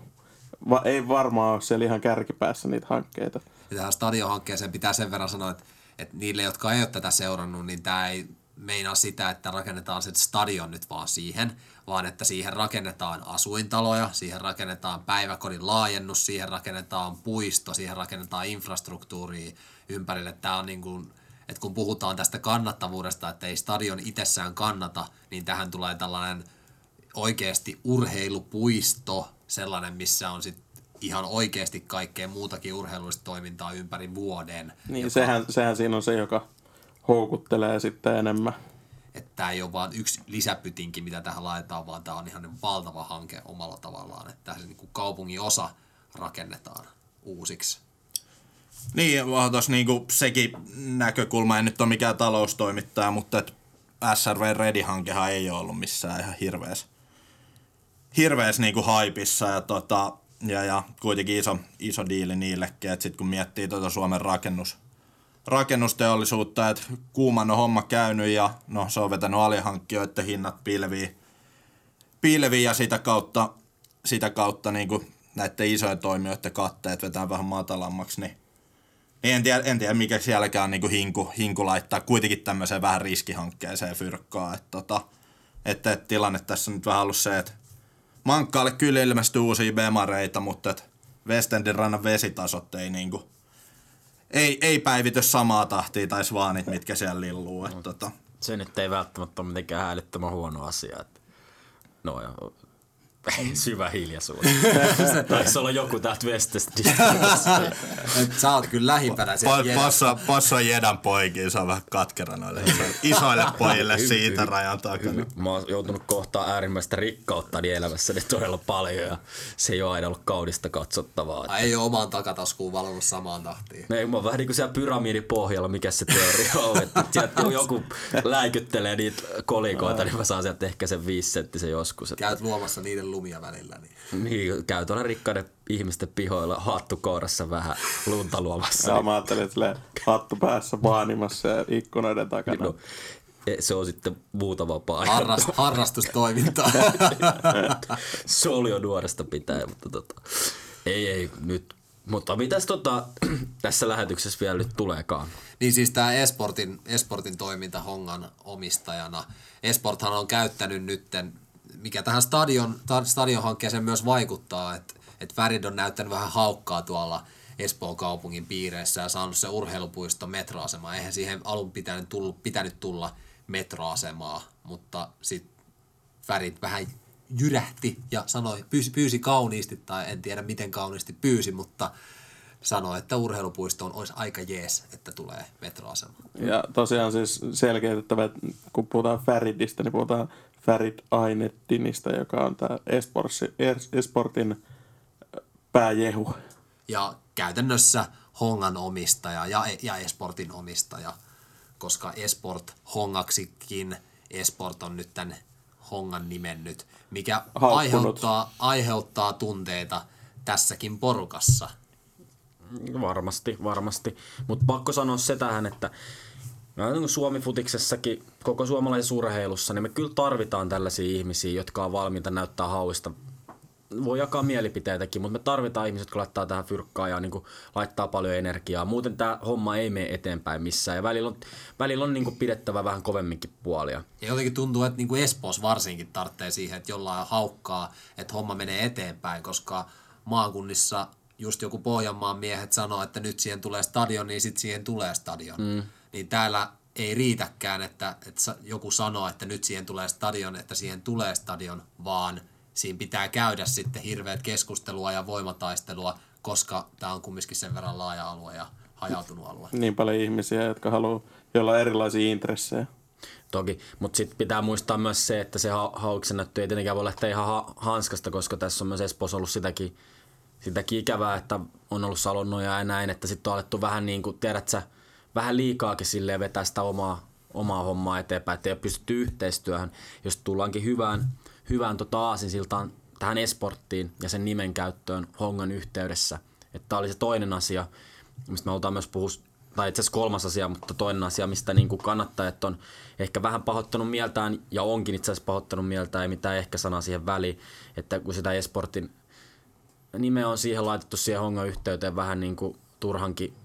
va, ei varmaan ole siellä ihan kärkipäässä niitä hankkeita. Ja tähän stadionhankkeeseen pitää sen verran sanoa, että, että niille, jotka ei ole tätä seurannut, niin tämä ei meinaa sitä, että rakennetaan se stadion nyt vaan siihen, vaan että siihen rakennetaan asuintaloja, siihen rakennetaan päiväkodin laajennus, siihen rakennetaan puisto, siihen rakennetaan infrastruktuuria ympärille. Tämä on niin kuin, että kun puhutaan tästä kannattavuudesta, että ei stadion itsessään kannata, niin tähän tulee tällainen oikeasti urheilupuisto, sellainen, missä on sit ihan oikeasti kaikkea muutakin urheilullista toimintaa ympäri vuoden. Niin, joka... sehän, sehän siinä on se, joka houkuttelee sitten enemmän. Että tämä ei ole vaan yksi lisäpytinki, mitä tähän laitetaan, vaan tämä on ihan valtava hanke omalla tavallaan, että tässä niin kuin kaupungin osa rakennetaan uusiksi. Niin, vaan tuossa niin kuin sekin näkökulma, ei nyt ole mikään taloustoimittaja, mutta et S R V Redi-hankehan ei ole ollut missään ihan hirveässä hirveäs niinku haipissa ja, tota, ja, ja kuitenkin iso, iso diili niillekin, että sitten kun miettii tuota Suomen rakennus, rakennusteollisuutta, että kuuman on homma käynyt ja no, se on vetänyt alihankkijoiden hinnat pilviin, pilviin ja sitä kautta, sitä kautta niinku näiden isojen toimijoiden katteet vetää vähän matalammaksi, niin En tiedä, en tiedä, mikä sielläkään on niin hinku, hinku laittaa kuitenkin tämmöiseen vähän riskihankkeeseen fyrkkaa. Että tota, et, et tilanne tässä on nyt vähän ollut se, että Mankkaalle kyllä ilmestyy uusia bemareita, mutta West Endin rannan vesitasot ei, niin kuin, ei, ei päivity samaa tahtia tai svaanit, mitkä siellä lilluu. Et, no, tota. Se nyt ei välttämättä ole mitenkään häilyttömän huono asia. Et. No joo. Syvä hiljaisuus. Taisi olla joku täältä Westestistä. Sä oot kyllä lähimpänä. Passa, passa jedan poikiin, se on vähän katkera noille isoille pojille siitä rajan takana. Mä oon joutunut kohtaan äärimmäistä rikkauttani elämässäni todella paljon ja se ei ole aina ollut kaudista katsottavaa. Että... ei ole oman takataskuun valvonut samaan tahtiin. No ei, mä oon vähän niin kuin siellä pyramidipohjalla, mikä se teoria on. Että sieltä kun joku läikyttelee niitä kolikoita, niin mä saan sieltä ehkä sen viisi senttisen joskus. Käyt luomassa niiden lumia välillä. Niin, niin käy tuolla rikkaiden ihmisten pihoilla hattu kourassa vähän lunta luomassa. Joo, niin. Mä ajattelin, että hattu päässä paanimassa ja ikkunoiden takana. No, se on sitten muutama paikka. Harrast, harrastustoimintaa. Se oli jo nuoresta pitää, mutta tota, ei, ei nyt. Mutta mitäs tota, tässä lähetyksessä vielä nyt tuleekaan? Niin siis tämä Esportin, Esportin toiminta Hongan omistajana. Esporthan on käyttänyt nytten, mikä tähän stadion, stadionhankkeeseen myös vaikuttaa, että et Farid on näyttänyt vähän haukkaa tuolla Espoon kaupungin piireissä ja saanut se urheilupuisto metroasemaa. Eihän siihen alun pitänyt, tullu, pitänyt tulla metroasemaa, mutta sitten Farid vähän jyrähti ja sanoi, pyysi, pyysi kauniisti, tai en tiedä miten kauniisti pyysi, mutta sanoi, että urheilupuistoon olisi aika jees, että tulee metroasema. Ja tosiaan siis selkeytettävä, että kun puhutaan Faridista, niin puhutaan Farid Ainetdinista, joka on tämä Esportin pääjehu. Ja käytännössä Hongan omistaja ja, ja Esportin omistaja, koska Esport Hongaksikin, Esport on nyt tämän Hongan nimennyt, mikä aiheuttaa, aiheuttaa tunteita tässäkin porukassa. Varmasti, varmasti. Mutta pakko sanoa se tähän, että Suomi-futiksessakin, koko suomalaisessa urheilussa, niin me kyllä tarvitaan tällaisia ihmisiä, jotka on valmiita näyttää hauista voi jakaa mielipiteitäkin, mutta me tarvitaan ihmiset, jotka laittaa tähän fyrkkaa ja niin kuin laittaa paljon energiaa. Muuten tämä homma ei mene eteenpäin missään ja välillä on, välillä on niin kuin pidettävä vähän kovemminkin puolia. Ja jotenkin tuntuu, että niin kuin Espoossa varsinkin tarvitsee siihen, että jollain haukkaa, että homma menee eteenpäin, koska maakunnissa just joku Pohjanmaan miehet sanoo, että nyt siihen tulee stadion, niin sitten siihen tulee stadion. Mm. Niin täällä ei riitäkään, että, että joku sanoo, että nyt siihen tulee stadion, että siihen tulee stadion, vaan siinä pitää käydä sitten hirveät keskustelua ja voimataistelua, koska tämä on kumminkin sen verran laaja alue ja hajautunut alue. Niin paljon ihmisiä, jotka haluaa jollain erilaisia intressejä. Toki, mutta sitten pitää muistaa myös se, että se ha- hauksen näyttö ei tietenkään voi lähteä ihan ha- hanskasta, koska tässä on myös Espoossa ollut sitäkin, sitäkin ikävää, että on ollut salonnoja ja näin, että sitten on alettu vähän niin kuin, tiedät sä, vähän liikaakin silleen vetää sitä omaa, omaa hommaa eteenpäin, ettei ole pystytty yhteistyöhön, jos tullaankin hyvään, hyvään tota aasinsiltaan tähän Esporttiin ja sen nimen käyttöön Hongan yhteydessä. Tämä oli se toinen asia, mistä me halutaan myös puhua, tai itse asiassa kolmas asia, mutta toinen asia, mistä niin kuin kannattajat on ehkä vähän pahoittanut mieltään ja onkin itse asiassa pahoittanut mieltään, ei mitään ehkä sanaa siihen väliin, että kun sitä Esportin nimeä on siihen laitettu siihen Hongan yhteyteen vähän niin kuin turhankin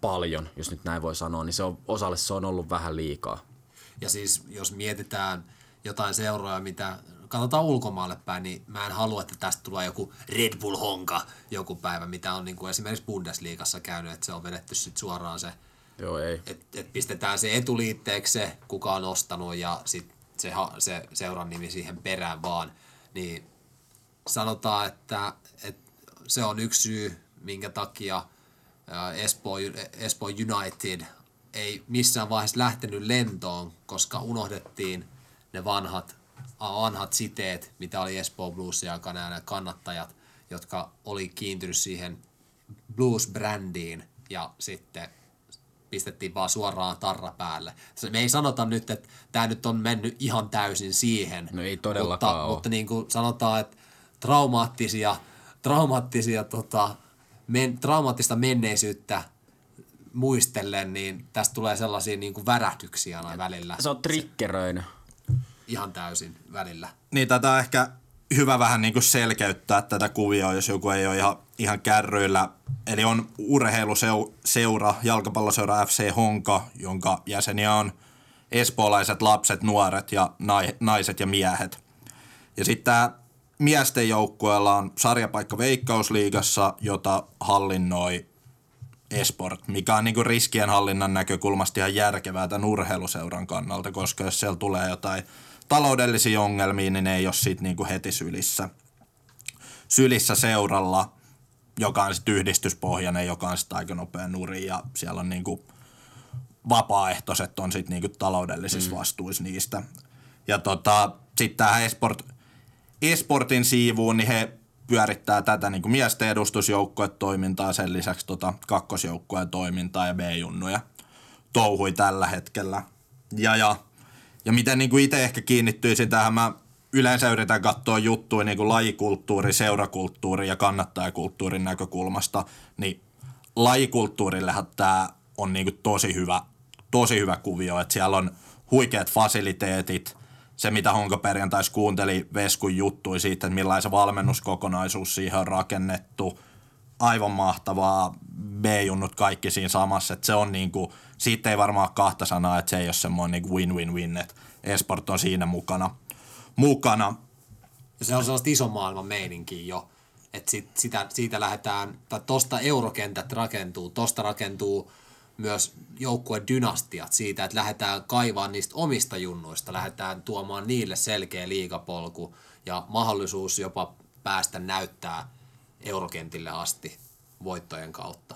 paljon, jos nyt näin voi sanoa, niin se on, osalle se on ollut vähän liikaa. Ja siis jos mietitään jotain seuroja, mitä katsotaan ulkomaalle päin, niin mä en halua, että tästä tulee joku Red Bull Honka joku päivä, mitä on niin kuin esimerkiksi Bundesliigassa käynyt, että se on vedetty sit suoraan se, että et pistetään se etuliitteeksi se, kuka on ostanut ja sitten se, se seuran nimi siihen perään vaan, niin sanotaan, että, että se on yksi syy, minkä takia Espoo, Espoo United ei missään vaiheessa lähtenyt lentoon, koska unohdettiin ne vanhat, vanhat siteet, mitä oli Espoo Bluesia aikana, ja nämä kannattajat, jotka oli kiintynyt siihen blues-brändiin ja sitten pistettiin vaan suoraan tarra päälle. Me ei sanota nyt, että tämä nyt on mennyt ihan täysin siihen, no ei todellakaan mutta, mutta niin kuin sanotaan, että traumaattisia, traumaattisia tota, Men, traumaattista menneisyyttä muistellen, niin tästä tulee sellaisia niin kuin värähdyksiä aina välillä. Se on triggeröinä. Ihan täysin välillä. Niin, tätä on ehkä hyvä vähän niin kuin selkeyttää tätä kuvioa, jos joku ei ole ihan, ihan kärryillä. Eli on urheiluseura, jalkapalloseura F C Honka, jonka jäseniä on espoolaiset lapset, nuoret ja naiset ja miehet. Ja sitten tämä miesten joukkueella on sarjapaikka Veikkausliigassa, jota hallinnoi Esport, mikä on niin riskien hallinnan näkökulmasta ihan järkevää tämän urheiluseuran kannalta, koska jos siellä tulee jotain taloudellisia ongelmia, niin ne ei ole sit niin heti sylissä. Sylissä seuralla, joka on sitten yhdistyspohjainen, joka on sitten aika nopea nuri ja siellä on niin vapaaehtoiset on sitten niin taloudellisissa mm. vastuissa niistä. Ja tota, sitten tähän Esport Esportin siivuun, niin he pyörittää tätä niin kuin miesten edustusjoukkuetoimintaa, sen lisäksi tota kakkosjoukkueen toimintaa ja B-junnuja touhui tällä hetkellä. Ja, ja, ja miten niin kuin itse ehkä kiinnittyisin tähän, mä yleensä yritän katsoa juttuja niin kuin lajikulttuuri, seurakulttuuri ja kannattajakulttuurin näkökulmasta, niin lajikulttuurillehan tämä on niin kuin tosi hyvä, tosi hyvä kuvio, että siellä on huikeat fasiliteetit. Se, mitä Honka perjantaisi kuunteli Veskun juttui siitä, että millainen valmennuskokonaisuus siihen on rakennettu. Aivan mahtavaa. B-junnut kaikki siinä samassa. Et se on niinku, siitä ei varmaan kahta sanaa, että se ei ole semmoinen win-win-win, että Esport on siinä mukana. mukana. Se on sellaista ison maailman meininkiä jo. Että sit, sitä, siitä lähdetään, tai tosta eurokentät rakentuu, tosta rakentuu myös joukkueen dynastiat siitä, että lähdetään kaivaan niistä omista junnuista, lähdetään tuomaan niille selkeä liigapolku ja mahdollisuus jopa päästä näyttää eurokentille asti voittojen kautta.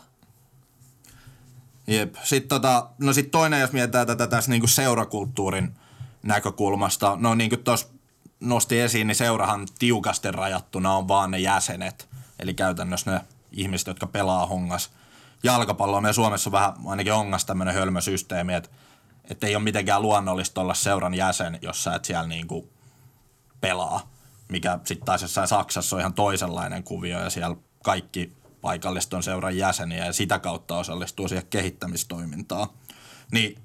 Jep. Sitten tota, no sit toinen, jos mietitään tätä tässä niinku seurakulttuurin näkökulmasta, no niin kuin tuossa nosti esiin, niin seurahan tiukasti rajattuna on vaan ne jäsenet, eli käytännössä ne ihmiset, jotka pelaa Hongas jalkapalloa. Meillä Suomessa on vähän ainakin Hongas tämmöinen hölmösysteemi, että et ei ole mitenkään luonnollista olla seuran jäsen, jos sä et siellä niinku pelaa, mikä sitten taas jossain Saksassa on ihan toisenlainen kuvio ja siellä kaikki paikalliset on seuran jäseniä ja sitä kautta osallistuu siihen kehittämistoimintaan. Niin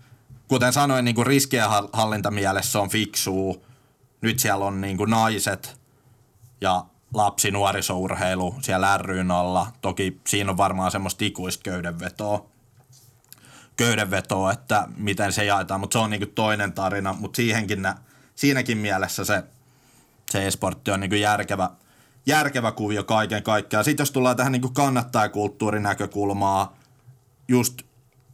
kuten sanoin, niinku riskien hallintamielessä on fiksuu. Nyt siellä on niinku naiset ja lapsi-nuorisourheilu siellä ryn alla. Toki siinä on varmaan semmoista ikuista köydenvetoa, köydenvetoa, että miten se jaetaan, mutta se on niinku toinen tarina, mutta siihenkin nä, siinäkin mielessä se, se e-sportti on niinku järkevä, järkevä kuvio kaiken kaikkiaan. Sitten jos tullaan tähän niinku kannattajakulttuurin näkökulmaa, just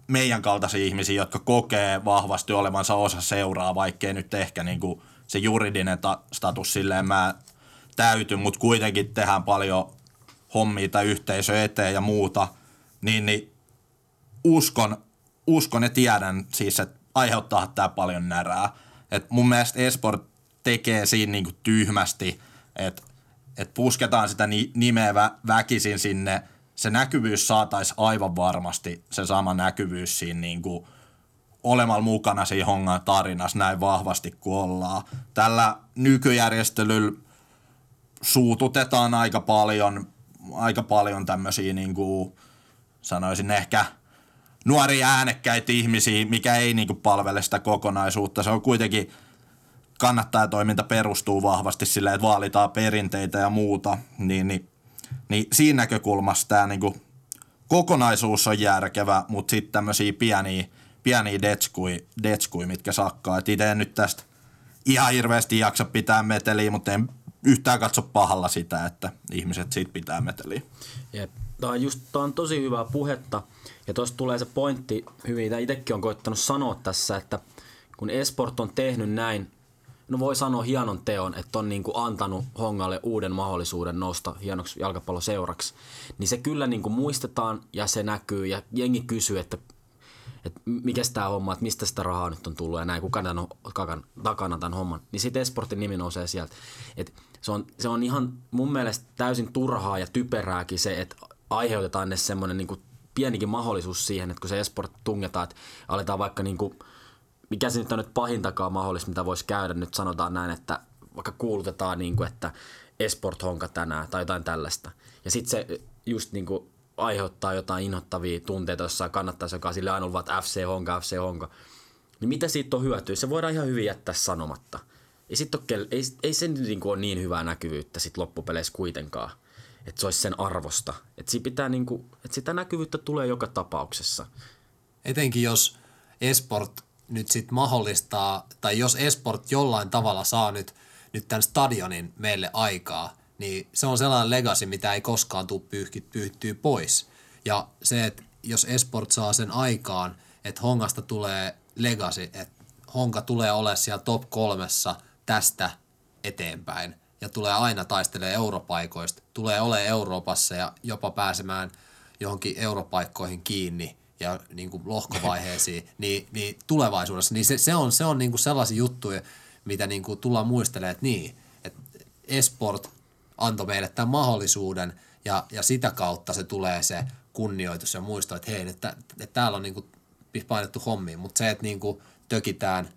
meidän kaltaisia ihmisiä, jotka kokee vahvasti olevansa osa seuraa, vaikkei nyt ehkä niinku se juridinen ta- status silleen mä täyty, mutta kuitenkin tehdään paljon hommia tai yhteisö eteen ja muuta, niin, niin uskon, uskon ja tiedän siis, että aiheuttaa tämä paljon närää. Et mun mielestä esport tekee siinä niinku tyhmästi, että et pusketaan sitä ni- nimeä vä- väkisin sinne. Se näkyvyys saataisiin aivan varmasti, se sama näkyvyys siinä niinku olemalla mukana siinä Hongan tarinassa näin vahvasti kuin ollaan. Tällä nykyjärjestelyllä suututetaan aika paljon, aika paljon tämmöisiä niinku, sanoisin ehkä nuoria äänekkäitä ihmisiä, mikä ei niinku palvele sitä kokonaisuutta. Se on kuitenkin, kannattajatoiminta perustuu vahvasti silleen, että vaalitaan perinteitä ja muuta, niin, niin Niin siinä näkökulmassa tämä niinku kokonaisuus on järkevä, mutta sitten tämmöisiä pieniä, pieniä detskui, detskui, mitkä sakkaa. Et itse en nyt tästä ihan hirveästi jaksa pitää meteliä, mutta en yhtään katso pahalla sitä, että ihmiset siitä pitää meteliä. Jep. Tämä on, just, tämä on tosi hyvää puhetta ja tuossa tulee se pointti hyvin. Tämä itsekin on koittanut sanoa tässä, että kun esport on tehnyt näin, no voi sanoa hienon teon, että on niinku antanut Hongalle uuden mahdollisuuden nousta hienoksi jalkapalloseuraksi. Niin se kyllä niinku muistetaan ja se näkyy ja jengi kysyy, että, että mikäs tää homma, että mistä sitä rahaa nyt on tullut ja näin, kuka tämän on kakan, takana tämän homman. Niin sit esportin nimi nousee sieltä. Et se, on, se on ihan mun mielestä täysin turhaa ja typerääkin se, että aiheutetaan ne semmoinen niinku pienikin mahdollisuus siihen, että kun se esport tungetaan, että aletaan vaikka niinku mikä se nyt on nyt pahintakaan mahdollista, mitä voisi käydä. Nyt sanotaan näin, että vaikka kuulutetaan, niin kuin, että esport honka tänään tai jotain tällaista. Ja sitten se just niin kuin aiheuttaa jotain inhottavia tunteita, jossa kannattaisi, joka sille aina ollut, että F C honka, F C honka. Niin mitä siitä on hyötyä? Se voidaan ihan hyvin jättää sanomatta. Ei, sit ole, ei, ei se niin kuin ole niin hyvää näkyvyyttä sit loppupeleissä kuitenkaan, että se olisi sen arvosta. Että niin et sitä näkyvyyttä tulee joka tapauksessa. Etenkin jos esport nyt sit mahdollistaa, tai jos esport jollain tavalla saa nyt, nyt tämän stadionin meille aikaa, niin se on sellainen legacy, mitä ei koskaan tule pyyhkit, pyyhtyä pois. Ja se, että jos esport saa sen aikaan, että Hongasta tulee legacy, että Honka tulee olemaan siellä top kolmessa tästä eteenpäin, ja tulee aina taistelemaan europaikoista, tulee olemaan Euroopassa ja jopa pääsemään johonkin europaikkoihin kiinni, ja niin kuin lohkovaiheisiin, niin, niin tulevaisuudessa, niin se, se on, se on niin kuin sellaisia juttuja, mitä niin kuin tullaan muistelemaan, että niin, että esport antoi meille tämän mahdollisuuden, ja, ja sitä kautta se tulee se kunnioitus ja muisto, että hei, että, että täällä on niin kuin painettu hommiin, mutta se, että niin kuin tökitään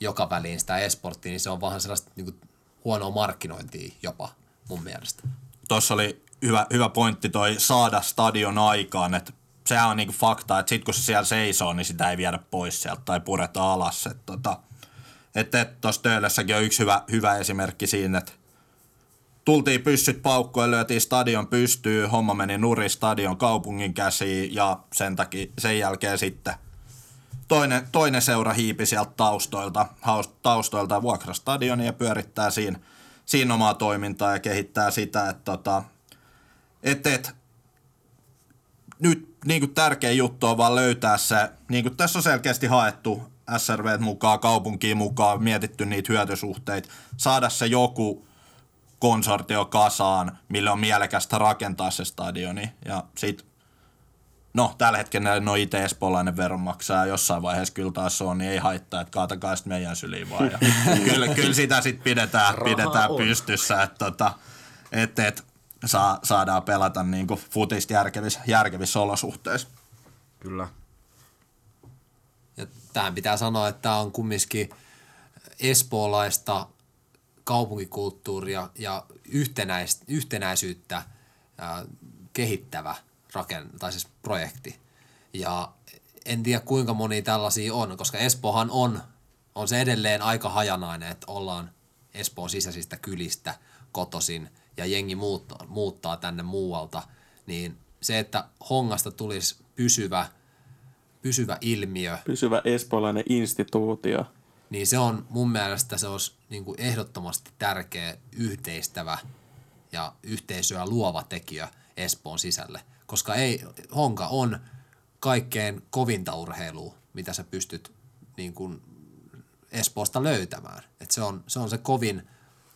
joka väliin sitä esporttia, niin se on vähän sellaista niin kuin huonoa markkinointia jopa mun mielestä. Tuossa oli hyvä, hyvä pointti toi saada stadion aikaan, että sehän on niinku fakta, että sit kun se siellä seisoo, niin sitä ei viedä pois sieltä tai pureta alas. Tuossa tota, et, et, Töölössäkin on yksi hyvä, hyvä esimerkki siinä, että tultiin pyssyt paukkoon, lyötiin stadion pystyyn, homma meni nurin stadion kaupungin käsiin ja sen, takia, sen jälkeen sitten toinen, toinen seura hiipi sieltä taustoilta, haust, taustoilta vuokrastadionia ja pyörittää siinä, siinä omaa toimintaa ja kehittää sitä, että tota, et, et, nyt niin tärkeä juttu on vaan löytää se, niin tässä on selkeästi haettu S R V mukaan, kaupunkiin mukaan, mietitty niitä hyötysuhteita, saada se joku konsortio kasaan, mille on mielekästä rakentaa se stadioni. Ja sit, no tällä hetkellä no itse espoolainen veronmaksaja, jossain vaiheessa kyllä taas on, niin ei haittaa, että kaatakaa sitten meidän syliin vaan. Ja kyllä, kyllä sitä sitten pidetään, pidetään pystyssä, että tota, et, et, Saa, saadaan pelata niin kuin futista järkevissä, järkevissä olosuhteissa. Kyllä. Ja tähän pitää sanoa, että tämä on kumminkin espoolaista kaupunkikulttuuria ja yhtenäis, yhtenäisyyttä ää, kehittävä raken, tai siis projekti. Ja en tiedä kuinka monia tällaisia on, koska Espoohan on, on se edelleen aika hajanainen, että ollaan Espoon sisäisistä kylistä kotoisin ja jengi muuttaa, muuttaa tänne muualta, niin se, että Hongasta tulisi pysyvä, pysyvä ilmiö. Pysyvä espoolainen instituutio. Niin se on mun mielestä se olisi niin kuin ehdottomasti tärkeä yhteistävä ja yhteisöä luova tekijä Espoon sisälle, koska ei, Honka on kaikkein kovinta urheilua, mitä sä pystyt niin kuin Espoosta löytämään. Et se on, se on se kovin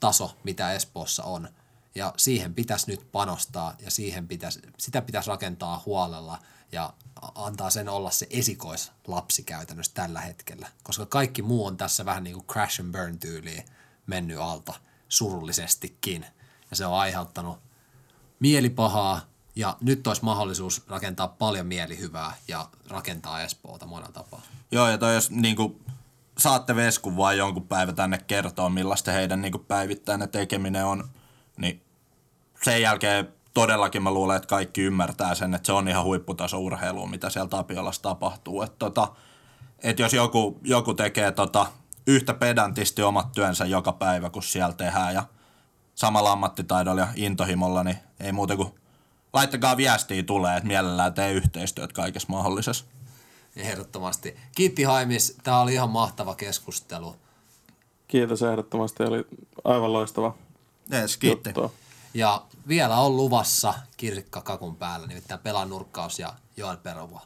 taso, mitä Espoossa on, ja siihen pitäisi nyt panostaa, ja siihen pitäisi, sitä pitäisi rakentaa huolella, ja antaa sen olla se esikoislapsi käytännössä tällä hetkellä, koska kaikki muu on tässä vähän niin kuin crash and burn -tyyliin mennyt alta surullisestikin, ja se on aiheuttanut mielipahaa, ja nyt olisi mahdollisuus rakentaa paljon mielihyvää ja rakentaa Espoota monella tapaa. Joo, ja toi jos niin kuin saatte Veskun vaan jonkun päivä tänne kertoa, millaista heidän niin kuin päivittäinen tekeminen on, niin sen jälkeen todellakin mä luulen, että kaikki ymmärtää sen, että se on ihan huipputaso urheilua, mitä siellä Tapiolassa tapahtuu. Että tota, et jos joku, joku tekee tota yhtä pedantisti omat työnsä joka päivä, kun siellä tehdään, ja samalla ammattitaidolla ja intohimolla, niin ei muuta kuin laittakaa viestiä tulee, että mielellään tee yhteistyöt kaikessa mahdollisessa. Ehdottomasti. Kiitti Haimis, tämä oli ihan mahtava keskustelu. Kiitos ehdottomasti, oli aivan loistava. Yes, kiitti. Juttua. Ja vielä on luvassa kirkka kakun päällä, nimittäin Pelan nurkkaus ja Joel Peravuo.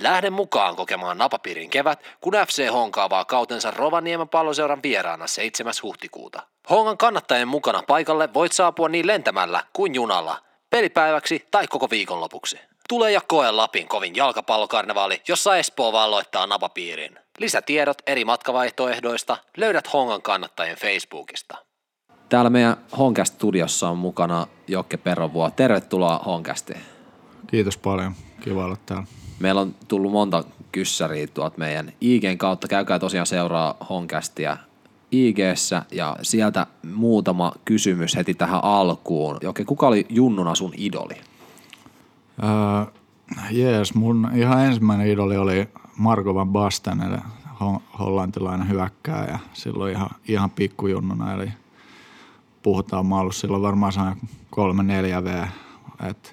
Lähde mukaan kokemaan napapiirin kevät, kun F C Honka avaa kautensa Rovaniemen Palloseuran vieraana seitsemäs huhtikuuta. Hongan kannattajien mukana paikalle voit saapua niin lentämällä kuin junalla, pelipäiväksi tai koko viikonlopuksi. Tule ja koe Lapin kovin jalkapallokarnevaali, jossa Espoo valloittaa napapiirin. Lisätiedot eri matkavaihtoehdoista löydät Hongan kannattajien Facebookista. Täällä meidän HONCAST-studiossa on mukana Jokke Peravuo. Tervetuloa HONCASTiin. Kiitos paljon. Kiva olla täällä. Meillä on tullut monta kyssäriä tuolta meidän I G:n kautta. Käykää tosiaan seuraa HONCASTia I G:ssä, ja sieltä muutama kysymys heti tähän alkuun. Jokke, kuka oli junnuna sun idoli? Öö, jees, mun ihan ensimmäinen idoli oli Marco van Basten, eli hollantilainen hyökkääjä. Silloin ihan, ihan pikkujunnuna, eli puhutaan, mä ollut silloin varmaan sain kolme neljä vuotta, että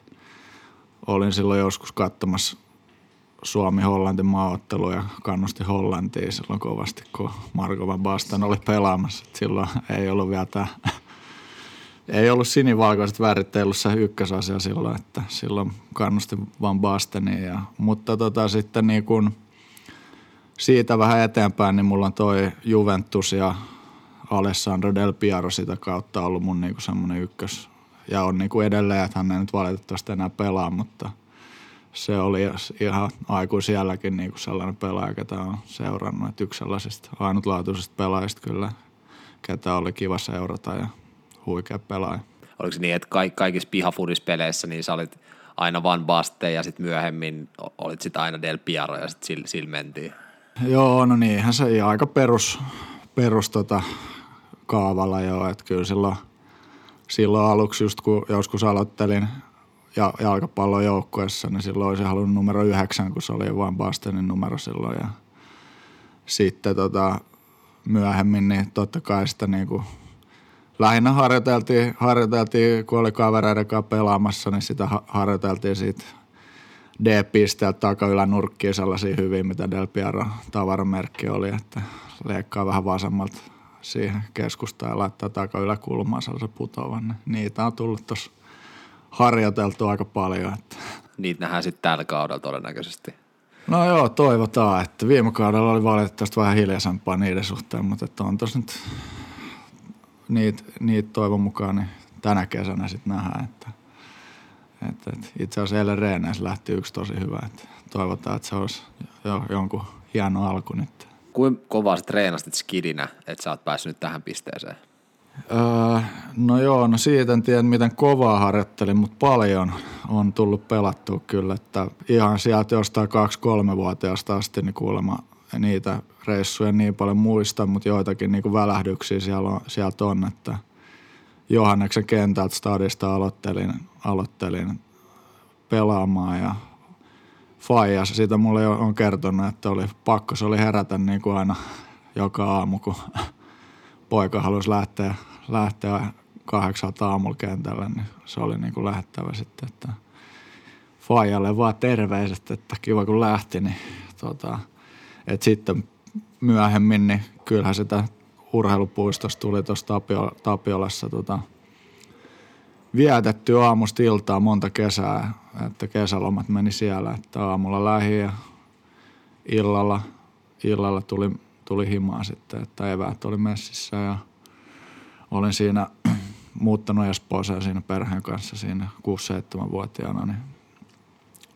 olin silloin joskus katsomassa Suomi-Hollantin maaottelua ja kannusti Hollantiin silloin kovasti, kun Marco van Basten oli pelaamassa. Et silloin ei ollut vielä tää, ei ollut sinivalkoiset värit, ei ollut se ykkösasia silloin, että silloin kannusti van Bastenia. Ja, mutta tota, sitten niin kun siitä vähän eteenpäin, niin mulla on toi Juventus ja Alessandro Del Piero sitä kautta ollut mun niinku semmoinen ykkös. Ja on niinku edelleen, että hän ei nyt valitettavasti enää pelaa, mutta se oli ihan aikuisielläkin niinku sellainen pelaaja, ketä on seurannut. Et yksi sellaisista ainutlaatuisista pelaajista kyllä, ketä oli kiva seurata ja huikea pelaaja. Oliko se niin, että kaikissa pihafudispeleissä niin sä olit aina Van Basten ja sitten myöhemmin olit sit aina Del Piero ja sitten sillä sil mentiin? Joo, no niinhän se ei aika perus... perus tota kaavalla joo, että kyllä silloin, silloin aluksi just kun joskus aloittelin ja, jalkapallon joukkueessa, niin silloin olisin halunnut numero yhdeksän, kun se oli Van Bastenin numero silloin, ja sitten tota, myöhemmin niin totta kai sitä niinku lähinnä harjoiteltiin, harjoiteltiin, kun oli kavereiden kanssa pelaamassa, niin sitä harjoiteltiin siitä D-pisteeltä takaylänurkkiin sellaisia hyviä, mitä Del Piero tavaramerkki oli, että leikkaa vähän vasemmalta siihen keskustaan ja laittaa takayläkulmaan sellaisen putoavan. Niitä on tullut tuossa harjoiteltu aika paljon. Että. Niitä nähdään sitten tällä kaudella todennäköisesti. No joo, toivotaan. Että viime kaudella oli valitettavasti vähän hiljaisempaa niiden suhteen, mutta että on tuossa nyt niitä, niitä toivon mukaan niin tänä kesänä sitten nähdään. Että, että, että itse asiassa eilen reeneissä lähti yksi tosi hyvä. Että toivotaan, että se olisi jo jonkun hieno alku nyt. Kuinka kovaa sä treenasit skidinä, että sä oot päässyt tähän pisteeseen? Öö, no joo, no siitä en tiedä, miten kovaa harjoittelin, mutta paljon on tullut pelattua kyllä. Että ihan sieltä jostain kaksi-kolmevuotiaasta asti niin kuulemma niitä reissuja niin paljon muista, mutta joitakin niin kuin välähdyksiä siellä on, sieltä on. Että Johanneksen kentältä stadista aloittelin, aloittelin pelaamaan ja faija, siitä mulle on kertonut, että oli pakko, se oli herätä niin kuin aina joka aamu, kun poika halusi lähteä, lähteä kahdeksalta aamulla kentällä, niin se oli niin kuin lähettävä sitten, että faijalle vaan terveiset, että kiva kun lähti, niin tota, et sitten myöhemmin, niin kyllähän sitä urheilupuistosta tuli tuossa Tapiolassa tota, vietetty aamusta iltaa monta kesää, että kesälomat meni siellä, että aamulla lähi ja illalla, illalla tuli, tuli himaa sitten, että eväät oli messissä ja olin siinä muuttanut Espooseen siinä perheen kanssa siinä kuusi seitsemän -vuotiaana, niin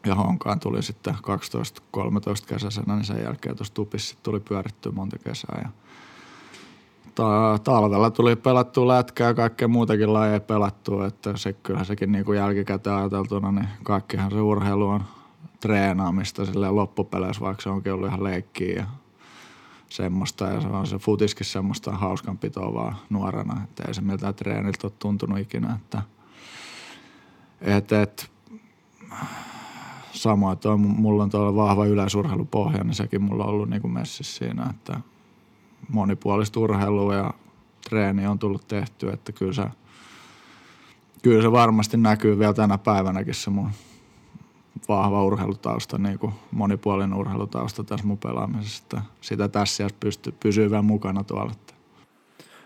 ja Honkaan tuli sitten kaksitoista kolmetoista kesäisenä, niin sen jälkeen tuossa Tupissa tuli pyörittyä monta kesää. Ja ta- talvella tuli pelattua lätkää ja kaikkea muutakin lajeja pelattua, että se, kyllähän sekin niin kuin jälkikäteen ajateltuna, niin kaikkihan se urheilu on treenaamista silleen loppupeleissä, vaikka se onkin ollut ihan leikkiä ja semmoista. Ja se on se futiskin semmoista hauskanpitoa vaan nuorena, että ei se miltään treeniltä ole tuntunut ikinä, että et, et, samoin, että on, mulla on tuolla vahva yleisurheilupohja, niin sekin mulla on ollut niin kuin messissä siinä, että monipuolista urheilua ja treeni on tullut tehtyä, että kyllä se, kyllä se varmasti näkyy vielä tänä päivänäkin se mun vahva urheilutausta, niin kuin monipuolinen urheilutausta tässä mun pelaamisesta. Sitä tässä pystyy pysyy vielä mukana tuolla.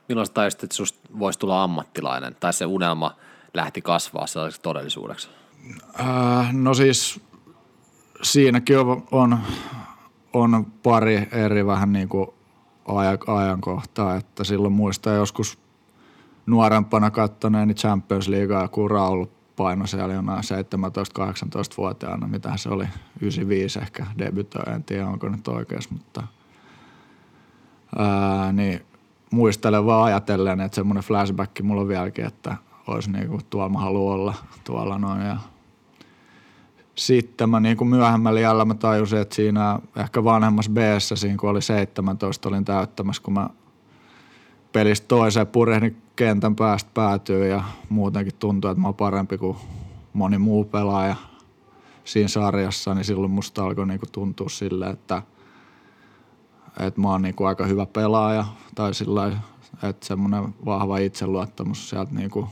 Milloin taisit, että susta voisi tulla ammattilainen tai se unelma lähti kasvaa sellaiseksi todellisuudeksi? Äh, no siis siinäkin on, on, on pari eri vähän niin kuin ajankohtaa, että silloin muistan joskus nuorempana kattoneeni Champions Leaguea, kun Raul paino siellä jona seitsemäntoista kahdeksantoista -vuotiaana, mitähän se oli, yhdeksänkymmentäviisi ehkä debytoi, en tiedä onko nyt oikeassa, mutta ää, niin muistelen vaan ajatellen, että semmoinen flashback mulla on vieläkin, että olisi niinku tuolla mä haluan olla, tuolla noin ja sitten mä niinku myöhemmällä jäljellä mä tajusin, että siinä ehkä vanhemmassa B:ssä siinä kun oli seitsemäntoista olin täyttämässä, kun mä pelistä toiseen purehdin kentän päästä päätyy ja muutenkin tuntuu, että mä oon parempi kuin moni muu pelaaja siinä sarjassa, niin silloin musta alkoi niinku tuntua silleen, että, että mä oon niinku aika hyvä pelaaja tai sillä, että semmoinen vahva itseluottamus sieltä niinku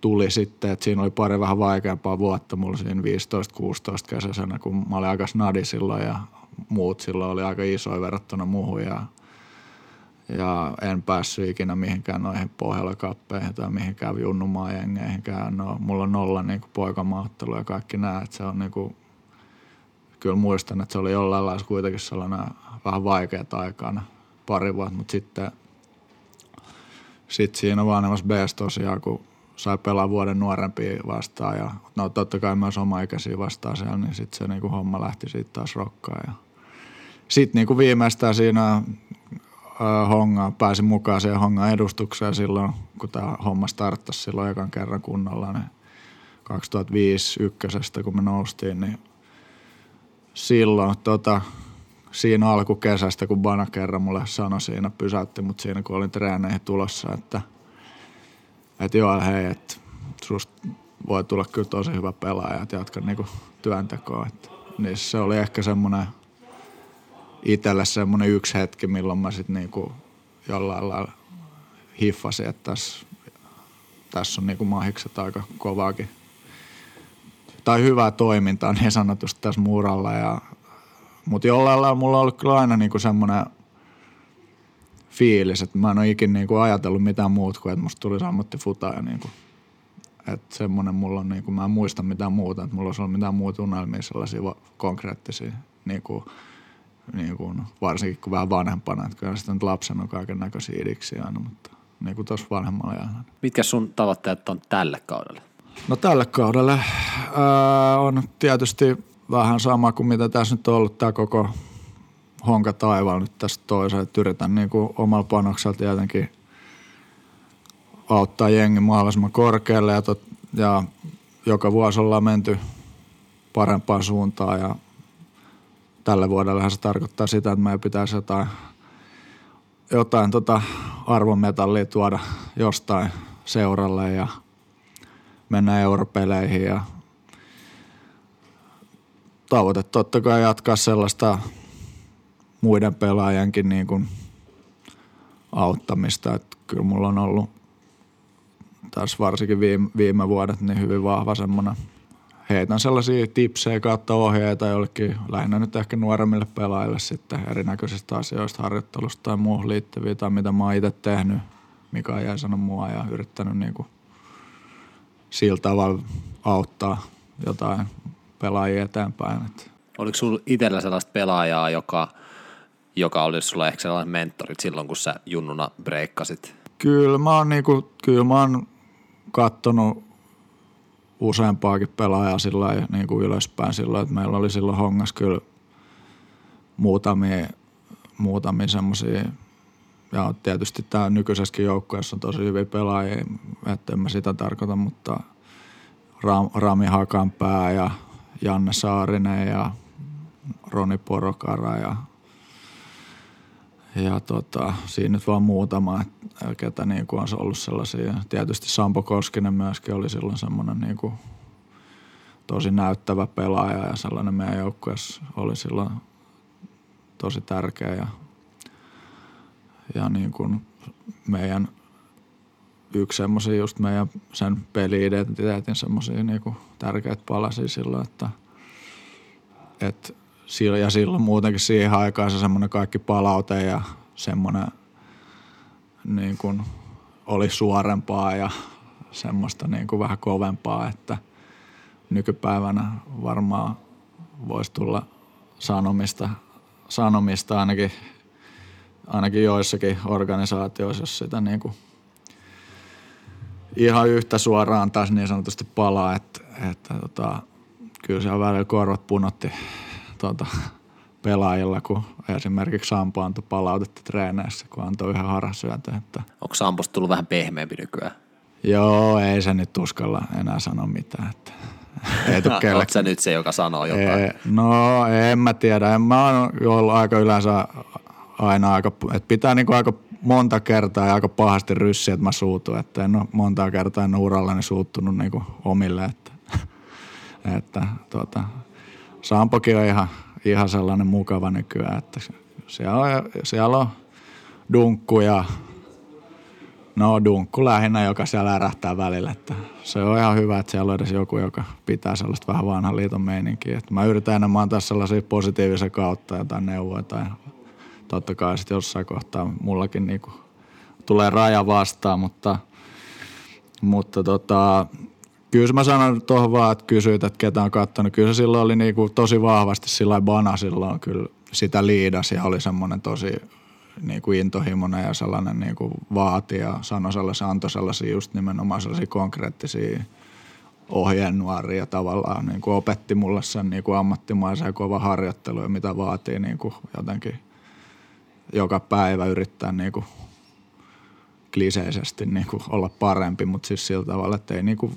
tuli sitten, että siinä oli pari vähän vaikeampaa vuotta mulla siinä viisitoista kuusitoista kesäisenä, kun mä olin aika snadi silloin ja muut silloin oli aika isoja verrattuna muuhun ja, ja en päässyt ikinä mihinkään noihin pohjallakappeihin tai mihinkään junnumaan jengeihinkään. No, mulla on nolla niin kuin poikamaattelu ja kaikki nämä, että se on niin kuin, kyllä muistan, että se oli jollain lailla kuitenkin sellainen vähän vaikeat aikana pari vuotta, mutta sitten sit siinä vanhemmassa B:s tosiaan, kun sai pelaa vuoden nuorempia vastaan ja no totta kai myös omaikäisiä vastaan siellä, niin sitten se niinku homma lähti siitä taas rokkaan. Ja sitten niinku viimeistään siinä ö, Hongaan, pääsin mukaan siihen Hongan edustukseen silloin, kun tämä homma starttasi silloin ekan kerran kunnolla, niin kaksituhattaviisi ykkösestä kun me noustiin, niin silloin tota, siinä alkukesästä, kun Bana kerran mulle sanoi siinä, pysäytti mut siinä, kun olin treeneihin tulossa, että että joo, hei, että susta voi tulla kyllä tosi hyvä pelaaja, että jatka niinku työntekoa. Et, niin se oli ehkä semmoinen itselle semmoinen yksi hetki, milloin mä sitten niinku jollain lailla hiffasin, että tässä täs on niinku mahikset aika kovaakin. Tai hyvää toimintaa niin sanotusti tässä muuralla. Ja, mutta jollain lailla mulla on ollut kyllä aina niinku semmoinen fiilis, että mä en ole ikin niinku ajatellut mitään muuta kuin, että musta tulisi ammattifutaja. Niinku. Että semmoinen mulla on, niinku, mä en muista mitään muuta, että mulla olisi ollut mitään muuta unelmia, sellaisia va- konkreettisia, niinku, niinku, varsinkin kun vähän vanhempana. Että kyllä sitä nyt lapsen on kaikennäköisiä idiksi aina, mutta niinku tuossa vanhemmalla ajalla. Mitkä sun tavoitteet on tälle kaudelle? No tälle kaudelle ää, on tietysti vähän sama kuin mitä tässä nyt on ollut tämä koko Honka taivaalla nyt tässä toiseen, että yritän niin kuin omalla panoksella tietenkin auttaa jengi mahdollisimman korkealle ja, tot, ja joka vuosi ollaan menty parempaan suuntaan ja tälle vuodellehan se tarkoittaa sitä, että meidän pitäisi jotain, jotain tota arvometallia tuoda jostain seuralle ja mennä europeleihin ja tavoite totta kai jatkaa sellaista muiden pelaajankin niin kuin auttamista. Että kyllä mulla on ollut Stars varsinkin viime, viime vuodet, niin hyvin vahva semmoinen. Heitän sellaisia tipsejä kautta ohjeita jollekin, lähinnä nyt ehkä nuoremmille pelaajille sitten erinäköisistä asioista, harjoittelusta tai muuhun liittyviä tai mitä mä oon itse tehnyt, mikä ei sano mua ja yrittänyt niin kuin sillä tavalla auttaa jotain pelaajia eteenpäin. Oliko sulla itsellä sellaista pelaajaa, joka, joka oli sulla ehkä sellainen mentorit silloin, kun sä junnuna breikkasit? Kyllä mä oon, niin kuin, kyllä mä oon kattonut useampaakin pelaajaa sillä niin kuin ylöspäin silloin, että meillä oli silloin Hongas kyllä muutamia, muutamia semmoisia, ja tietysti tämä nykyisessäkin joukkueessa on tosi hyviä pelaajia, että en mä sitä tarkoita, mutta Ram, Rami Hakanpää ja Janne Saarinen ja Roni Porokara ja, ja tota, siinä nyt vaan muutama, ketä niin kuin on ollut sellaisia. Tietysti Sampo Koskinen myöskin oli silloin semmoinen niin kuin tosi näyttävä pelaaja ja sellainen meidän joukkueessa oli silloin tosi tärkeä ja, ja niin kuin meidän yksi semmoisia just meidän sen peli-identiteetin semmoisia niinku tärkeitä palasia silloin, että et silloin ja silloin muutenkin siihen aikaan se semmoinen kaikki palaute ja semmoinen niin kuin oli suorempaa ja semmoista niin kuin vähän kovempaa, että nykypäivänä varmaan voisi tulla sanomista, sanomista ainakin, ainakin joissakin organisaatioissa, jos sitä niin kuin ihan yhtä suoraan taas niin sanotusti palaa, että, että tota, kyllä siellä välillä korvat punotti tota, pelaajilla, kun esimerkiksi Sampo antoi palautetta treeneissä, kun antoi yhden harhasyöntä. Onko Samposta tullut vähän pehmeämpi nykyään? Joo, ei se nyt uskalla enää sano mitään. Että, ei no, oletko sä nyt se, joka sanoo jotain? Ei, no en mä tiedä. En, mä oon ollut aika yleensä aina aika, että pitää niinku aika monta kertaa ja aika pahasti ryssiä, että mä suutun, että en ole montaa kertaa en urallani suuttunut niinku omille, että, että tuota, Sampokin on ihan, ihan sellainen mukava nykyään, että siellä on, siellä on dunkku ja no dunkku lähinnä, joka siellä ärähtää välillä, että se on ihan hyvä, että siellä on edes joku, joka pitää sellaista vähän vanhan liiton meininkiä, että mä yritän enemmän antaa sellaisia positiivisia kautta jotain neuvoja tai totta kai sitten jossain kohtaa mullakin niinku tulee raja vastaan, mutta, mutta tota, kyllä mä sanon tuohon vaan, että kysyit, että ketä on kattonut. Kyllä se silloin oli niinku tosi vahvasti sillä Bana silloin kyllä sitä liidas ja oli semmoinen tosi niinku intohimoinen ja sellainen niinku vaati ja sanoi sellaisia, antoi sellaisia just nimenomaan sellaisia konkreettisia ohjenuoria tavallaan. Niinku opetti mulle sen niinku ammattimaisen ja kovan harjoittelun ja mitä vaatii niinku jotenkin joka päivä yrittää niinku kliseisesti niinku olla parempi, mutta siis sillä tavalla, että, ei niinku,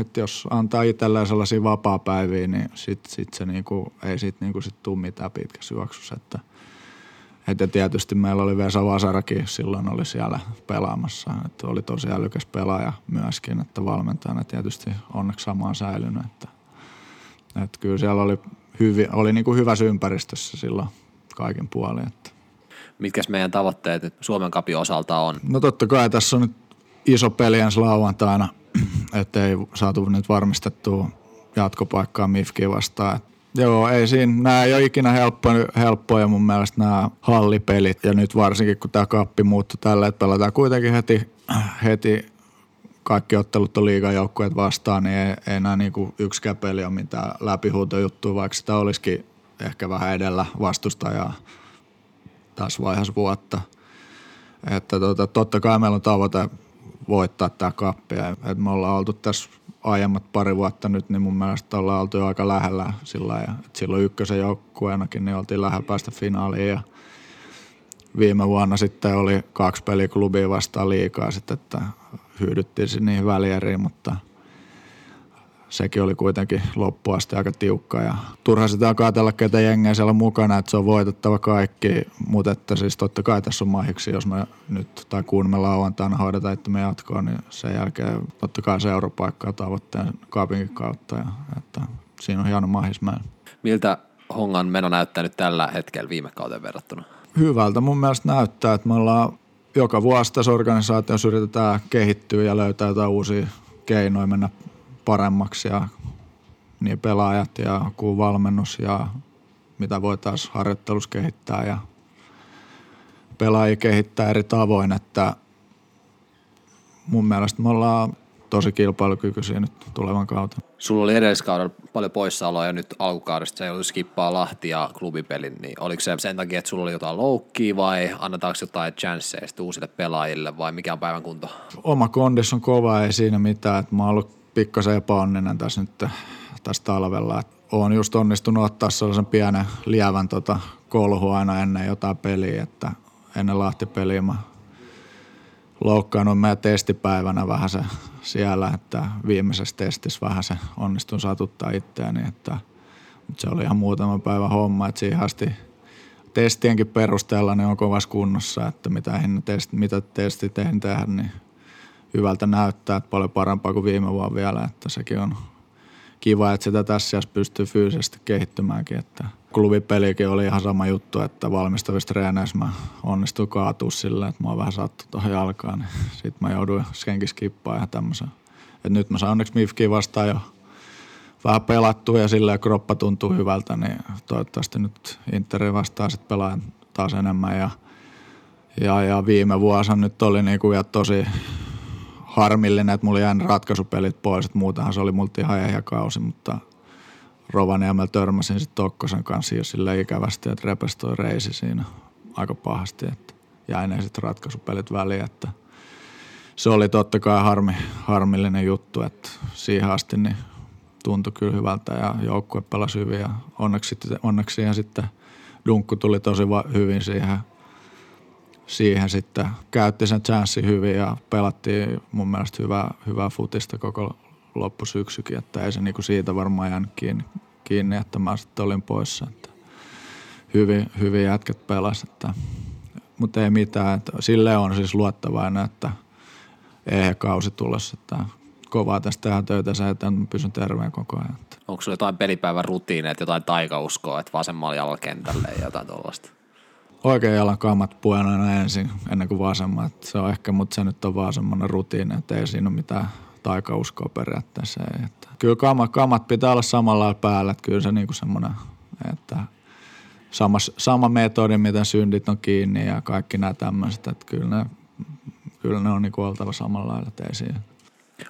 että jos antaa itselleen sellaisia vapaapäiviä, niin sit, sit se niinku, ei siitä niinku sit tule mitään pitkässä juoksussa. Että, että tietysti meillä oli Vesa Vasarakin, silloin oli siellä pelaamassa. Että oli tosi älykäs pelaaja myöskin, että valmentajana tietysti onneksi samaan säilynyt. Että, että kyllä siellä oli, hyvi, oli niinku hyvässä ympäristössä silloin kaiken puolin, että mitkäs meidän tavoitteet nyt Suomen Cupin osalta on? No totta kai tässä on nyt iso peli ensi lauantaina, ettei saatu nyt varmistettua jatkopaikkaa M I F K:iä vastaan. Et joo, ei siinä. Nämä ei ole ikinä helppoja, helppoja mun mielestä nämä hallipelit. Ja nyt varsinkin kun tämä Cup muuttui tällä, että pelataan kuitenkin heti, heti kaikki ottelut on liigajoukkueet vastaan, niin ei, ei nämä niinku yksikään peli ole mitään läpihuutojuttua, vaikka sitä olisikin ehkä vähän edellä vastustajaa tässä vaiheessa vuotta. Että tota, totta kai meillä on tavoite voittaa tämä kappi. Et me ollaan oltu tässä aiemmat pari vuotta nyt, niin mun mielestä ollaan oltu jo aika lähellä sillä ja silloin ykkösen joukkueenakin niin oltiin lähellä päästä finaaliin. Ja viime vuonna sitten oli kaksi peliklubia vastaan liikaa sitten, että hyydyttiin niihin välieriin, mutta sekin oli kuitenkin loppuasti aika tiukka ja turha sitä katsella, ketä jengejä siellä on mukana, että se on voitettava kaikki, mutta että siis totta kai tässä on mahiksi, jos me nyt tai kun me lauantaina hoidetaan, että me jatkoon, niin sen jälkeen totta kai seurapaikkaa tavoitteen kaupinkin kautta ja että siinä on hieno mahis meillä. Miltä Hongan meno näyttää nyt tällä hetkellä viime kauteen verrattuna? Hyvältä mun mielestä näyttää, että me ollaan joka vuosi tässä organisaatiossa yritetään kehittyä ja löytää jotain uusia keinoja mennä paremmaksi ja niin pelaajat ja kuin valmennus ja mitä voitaisiin harjoittelussa kehittää ja pelaajia kehittää eri tavoin, että mun mielestä me ollaan tosi kilpailukykyisiä nyt tulevan kautta. Sulla oli edelliskaudella paljon poissaoloja ja nyt alkukaudesta se joutui skippaa Lahti ja klubipelin, niin oliko se sen takia, että sulla oli jotain loukkia vai annetaanko jotain chanceja uusille pelaajille vai mikä on päivän kunto? Oma kondis on kova, ei siinä mitään, että mä oon ollut pikkasen epäonninen tässä nyt tässä talvella. Oon just onnistunut ottaa sellaisen pienen lievän tota kolhua aina ennen jotain peliä, että ennen Lahti-peliä mä loukkaanut meidän testipäivänä vähän se siellä, että viimeisessä testissä vähän se onnistun satuttaa itseäni, että mutta se oli ihan muutama päivä homma, että siihen asti testienkin perusteella niin on kovassa kunnossa, että mitä, testi, mitä testit eihin tehdä, niin hyvältä näyttää, että paljon parempaa kuin viime vuonna vielä, että sekin on kiva, että sitä tässä pystyy fyysisesti kehittymäänkin, että klubipelikin oli ihan sama juttu, että valmistavissa treeneissä mä onnistuin kaatua sillä, että mä oon vähän sattu tuohon jalkaan, niin sit mä jouduin senkin skippaan ihan tämmösen. Et nyt mä saan onneksi M I F K:in vastaan jo vähän pelattua ja silleen kroppa tuntuu hyvältä, niin toivottavasti nyt Interi vastaan sit pelaan taas enemmän ja, ja, ja viime vuosi nyt oli niinku vielä tosi harmillinen, että mulla jäi ratkaisupelit pois, että muutenhan se oli multa ihan ehjä kausi, mutta Rovaniemellä törmäsin sitten Tokkosen kanssa jo silleen ikävästi, että repesi toi reisi siinä aika pahasti, että jäi ne sitten ratkaisupelit väliin, että se oli totta kai harmi, harmillinen juttu, että siihen asti niin tuntui kyllä hyvältä ja joukkue pelasi hyvin ja onneksi, onneksi siihen sitten dunkku tuli tosi va- hyvin siihen Siihen sitten käytti sen chanssin hyvin ja pelattiin mun mielestä hyvää, hyvää futista koko loppusyksykin, että ei se niinku siitä varmaan jäänyt kiinni, kiinni, että mä sitten olin poissa. Että hyvin, hyvin jätket pelas, mutta ei mitään. Että silleen on siis luottavainen, että ei kausi tulossa. Että kovaa tästä tehdään töitä se, että pysyn terveen koko ajan. Että. Onko sulla jotain pelipäivän rutiineita, jotain taikauskoa, että vasemmalla jalalla kentälle ja jotain tuollaista? Oikein jalan kammat puen aina ensin, ennen kuin vasemman. Et se on ehkä, mutta se nyt on vaan semmoinen rutiini, että ei siinä ole mitään taikauskoa periaatteessa. Ei, että. Kyllä kammat, kammat pitää olla samalla päällä, että kyllä se niinku semmoinen, että sama, sama metodi, miten syndit on kiinni ja kaikki nämä tämmöiset, että kyllä ne, kyllä ne on niinku oltava samalla lailla, että ei siinä.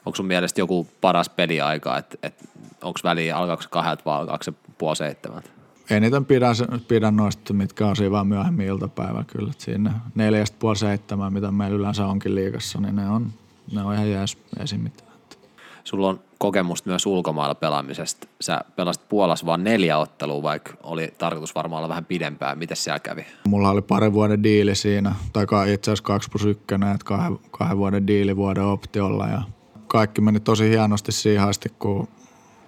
Onko sun mielestä joku paras peliaika, että et, onko väliä alkaako se kahdelta vai alkaako se puoli seitsemältä? Eniten pidän, pidän noista, mitkä on siinä vaan myöhemmin iltapäivällä kyllä. Et siinä neljästä puoli seitsemään, mitä meillä yleensä onkin liigassa, niin ne on, ne on ihan jäis esiin mitään. Sulla on kokemusta myös ulkomailla pelaamisesta. Sä pelasit Puolassa vaan neljä ottelua, vaikka oli tarkoitus varmaan olla vähän pidempään. Mites siellä kävi? Mulla oli pari vuoden diili siinä, tai itse asiassa kaksi plus ykkönen, että kahden, kahden vuoden diili vuoden optiolla. Ja kaikki meni tosi hienosti siihen asti, kun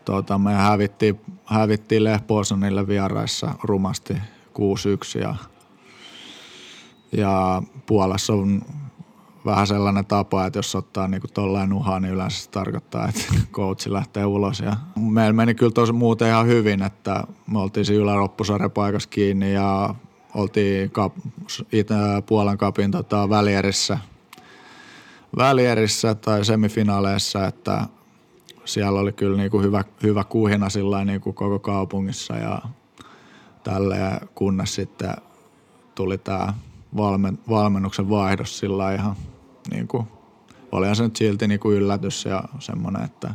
Tuota, me hävittiin, hävittiin Lech Poznanille vieraissa rumasti kuusi yksi ja, ja Puolassa on vähän sellainen tapa, että jos ottaa niinku tollain uhaa, niin yleensä se tarkoittaa, että coachi lähtee ulos. Ja meillä meni kyllä tosi muuten ihan hyvin, että me oltiin siinä yläroppusarjapaikassa kiinni ja oltiin Itä- Puolan Cupin tota, välierissä, välierissä tai semifinaaleissa, että siellä oli kyllä niinku hyvä, hyvä kuhina niinku koko kaupungissa ja tälleen, kunnes sitten tuli tämä valmen, valmennuksen vaihdos sillä ihan niinku, olihan se nyt silti niinku yllätys ja semmoinen, että